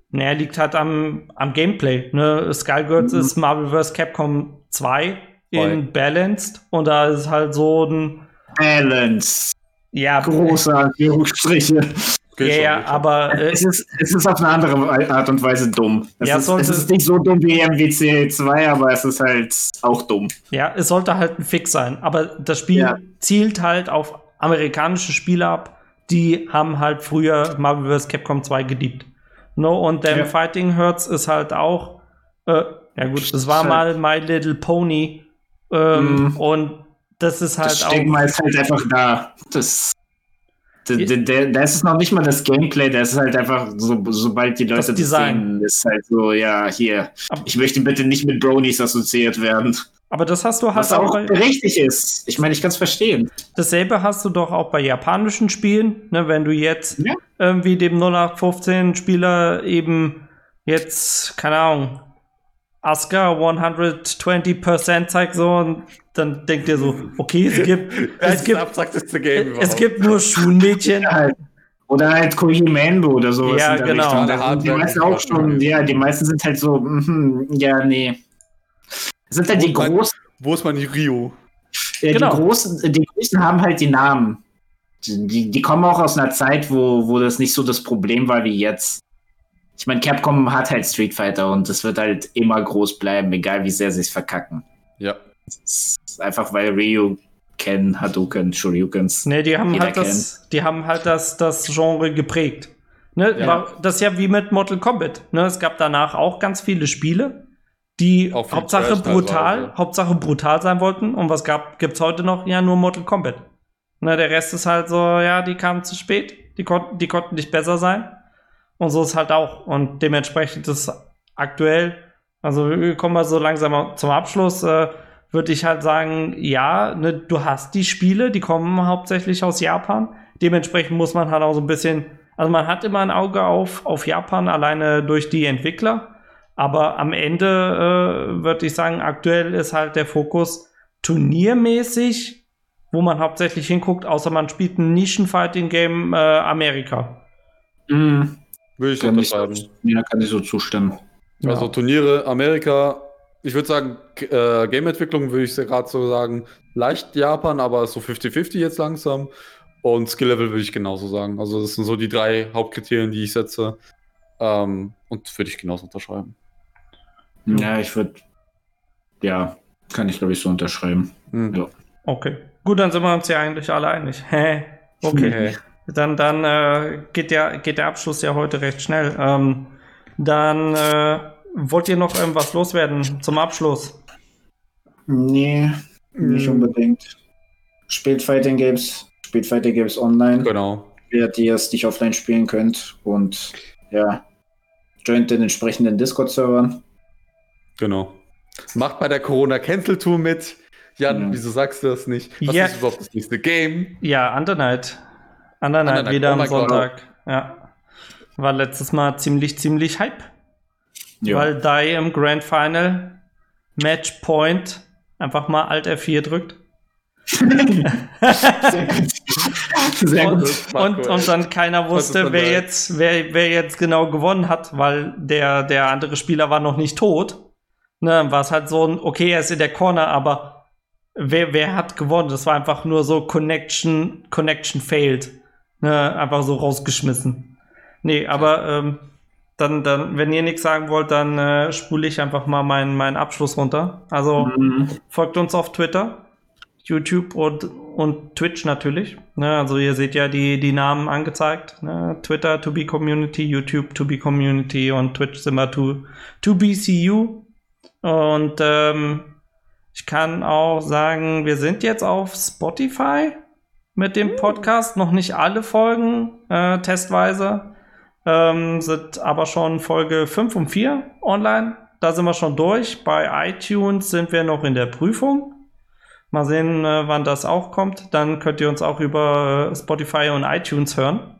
Naja, liegt halt am, am Gameplay. Ne? Skullgirls mhm. ist Marvel versus. Capcom zwei in Boy. Balanced und da ist halt so ein Balanced. Ja, großer Führungsstriche. Ja, ja, aber äh, es, ist, es ist auf eine andere Art und Weise dumm. Es, ja, ist, sollte, es ist nicht so dumm wie M W C zwei, aber es ist halt auch dumm. Ja, es sollte halt ein Fix sein. Aber das Spiel ja. zielt halt auf amerikanische Spiele ab. Die haben halt früher Marvel versus. Capcom zwei geliebt. No, und Damn ja. Fighting Hurts ist halt auch äh, ja gut, das war mal My Little Pony ähm, mhm. und das ist halt das auch... Das Stigma ist halt einfach da. Das... Da ist es noch nicht mal das Gameplay, das ist halt einfach, so, sobald die Leute das, das sehen, ist halt so, ja, hier, aber ich möchte bitte nicht mit Bronies assoziiert werden. Aber das hast du halt was auch, auch bei, richtig ist. Ich meine, ich kann es verstehen. Dasselbe hast du doch auch bei japanischen Spielen, ne, wenn du jetzt ja. irgendwie dem null acht fünfzehn-Spieler eben jetzt, keine Ahnung, Asuka hundertzwanzig Prozent zeigt so und dann denkt ihr so, okay, es gibt es gibt, Game es gibt nur Schulmädchen. Ja, halt. Oder halt Kojima Anbo oder sowas. Ja, in der genau. Richtung. Da die meisten auch schon, ja, die meisten sind halt so, mm, ja, nee. Das sind halt wo die man, großen. Wo ist man die Rio? Ja, genau. die, großen, die großen haben halt die Namen. Die, die kommen auch aus einer Zeit, wo, wo das nicht so das Problem war wie jetzt. Ich meine, Capcom hat halt Street Fighter und das wird halt immer groß bleiben, egal wie sehr sie es verkacken. Ja. Das ist einfach, weil Ryu Ken, Hadouken, Shoryukens. Ne, die haben halt das, die haben halt das, das Genre geprägt. Ne, ja. Das ist ja wie mit Mortal Kombat. Ne, es gab danach auch ganz viele Spiele, die auch Hauptsache brutal, also. Hauptsache brutal sein wollten. Und was gab, gibt's heute noch? Ja, nur Mortal Kombat. Ne, der Rest ist halt so, ja, die kamen zu spät, die konnten, die konnten nicht besser sein. Und so ist halt auch. Und dementsprechend ist aktuell, also wir kommen mal so langsam zum Abschluss, äh, würde ich halt sagen, ja, ne, du hast die Spiele, die kommen hauptsächlich aus Japan. Dementsprechend muss man halt auch so ein bisschen, also man hat immer ein Auge auf, auf Japan, alleine durch die Entwickler. Aber am Ende äh, würde ich sagen, aktuell ist halt der Fokus turniermäßig, wo man hauptsächlich hinguckt, außer man spielt ein Nischen-Fighting-Game äh, Amerika. Mhm. Würde ich unterschreiben. Ja, kann ich so zustimmen. Also ja. Turniere, Amerika, ich würde sagen, äh, Game-Entwicklung würde ich gerade so sagen, leicht Japan, aber so fünfzig fünfzig jetzt langsam. Und Skill-Level würde ich genauso sagen. Also das sind so die drei Hauptkriterien, die ich setze. Ähm, und würde ich genauso unterschreiben. Ja, ich würde, ja, kann ich glaube ich so unterschreiben. Mhm. Ja. Okay, gut, dann sind wir uns ja eigentlich alle einig. Hä? Okay. Nee. Dann, dann äh, geht, der, geht der Abschluss ja heute recht schnell. Ähm, dann äh, wollt ihr noch irgendwas loswerden zum Abschluss? Nee, nicht hm. unbedingt. Spielt Fighting Games, spielt Fighting Games online. Genau. Während ihr es nicht offline spielen könnt. Und ja, joint den entsprechenden Discord-Servern. Genau. Macht bei der Corona-Cancel-Tour mit. Jan, ja. Wieso sagst du das nicht? Was ja. ist überhaupt das nächste Game? Ja, Undernight. Anderen halt wieder am Sonntag. Ja. War letztes Mal ziemlich, ziemlich Hype. Jo. Weil Dai im Grand Final Matchpoint einfach mal Alt F vier drückt. Sehr gut. Sehr und, gut. Und, und dann keiner wusste, wer jetzt, wer, wer jetzt genau gewonnen hat, weil der, der andere Spieler war noch nicht tot. Ne, war es halt so ein, okay, er ist in der Corner, aber wer, wer hat gewonnen? Das war einfach nur so Connection, Connection failed. Ne, einfach so rausgeschmissen. Nee, aber ähm, dann, dann, wenn ihr nichts sagen wollt, dann äh, spule ich einfach mal meinen, meinen Abschluss runter. Also mhm. folgt uns auf Twitter, YouTube und, und Twitch natürlich. Ne, also ihr seht ja die, die Namen angezeigt. Ne, Twitter to be Community, YouTube to be Community und Twitch sind wir to be C U. Und ähm, ich kann auch sagen, wir sind jetzt auf Spotify mit dem Podcast. Noch nicht alle Folgen äh, testweise. Ähm, sind aber schon Folge fünf und vier online. Da sind wir schon durch. Bei iTunes sind wir noch in der Prüfung. Mal sehen, äh, wann das auch kommt. Dann könnt ihr uns auch über äh, Spotify und iTunes hören.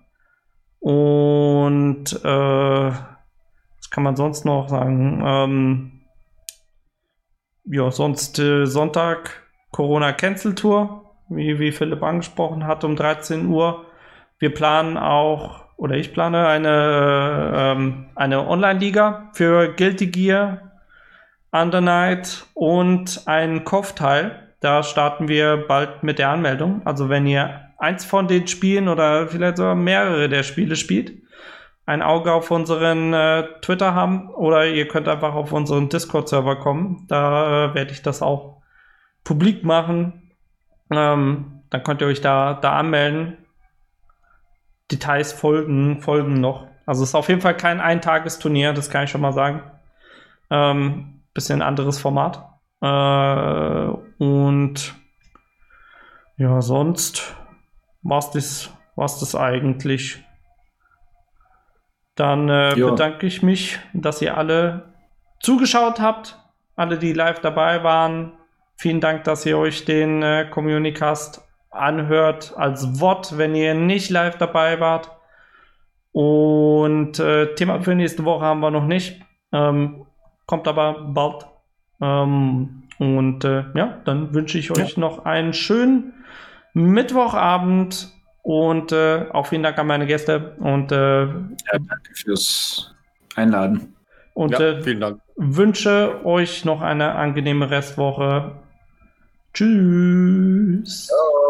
Und äh, was kann man sonst noch sagen? Ähm, ja, sonst äh, Sonntag Corona-Cancel-Tour, wie, wie Philipp angesprochen hat, um dreizehn Uhr. Wir planen auch, oder ich plane eine, ähm, eine Online-Liga für Guilty Gear, Undernight und einen K O F-Teil. Da starten wir bald mit der Anmeldung. Also wenn ihr eins von den Spielen oder vielleicht sogar mehrere der Spiele spielt, ein Auge auf unseren äh, Twitter haben, oder ihr könnt einfach auf unseren Discord-Server kommen. Da äh, werde ich das auch publik machen. Ähm, dann könnt ihr euch da, da anmelden. Details folgen, folgen noch. Also es ist auf jeden Fall kein Eintagesturnier, das kann ich schon mal sagen. Ähm, bisschen anderes Format. Äh, und ja, sonst war's das, war's das eigentlich. Dann äh, bedanke ich mich, dass ihr alle zugeschaut habt, alle, die live dabei waren. Vielen Dank, dass ihr euch den äh, Communicast anhört als W O D, wenn ihr nicht live dabei wart. Und äh, Thema für nächste Woche haben wir noch nicht. Ähm, kommt aber bald. Ähm, und äh, ja, dann wünsche ich euch ja. noch einen schönen Mittwochabend. Und äh, auch vielen Dank an meine Gäste. Und äh, ja, danke fürs Einladen. Und ja, äh, vielen Dank. Wünsche euch noch eine angenehme Restwoche. Tschüss. Ja.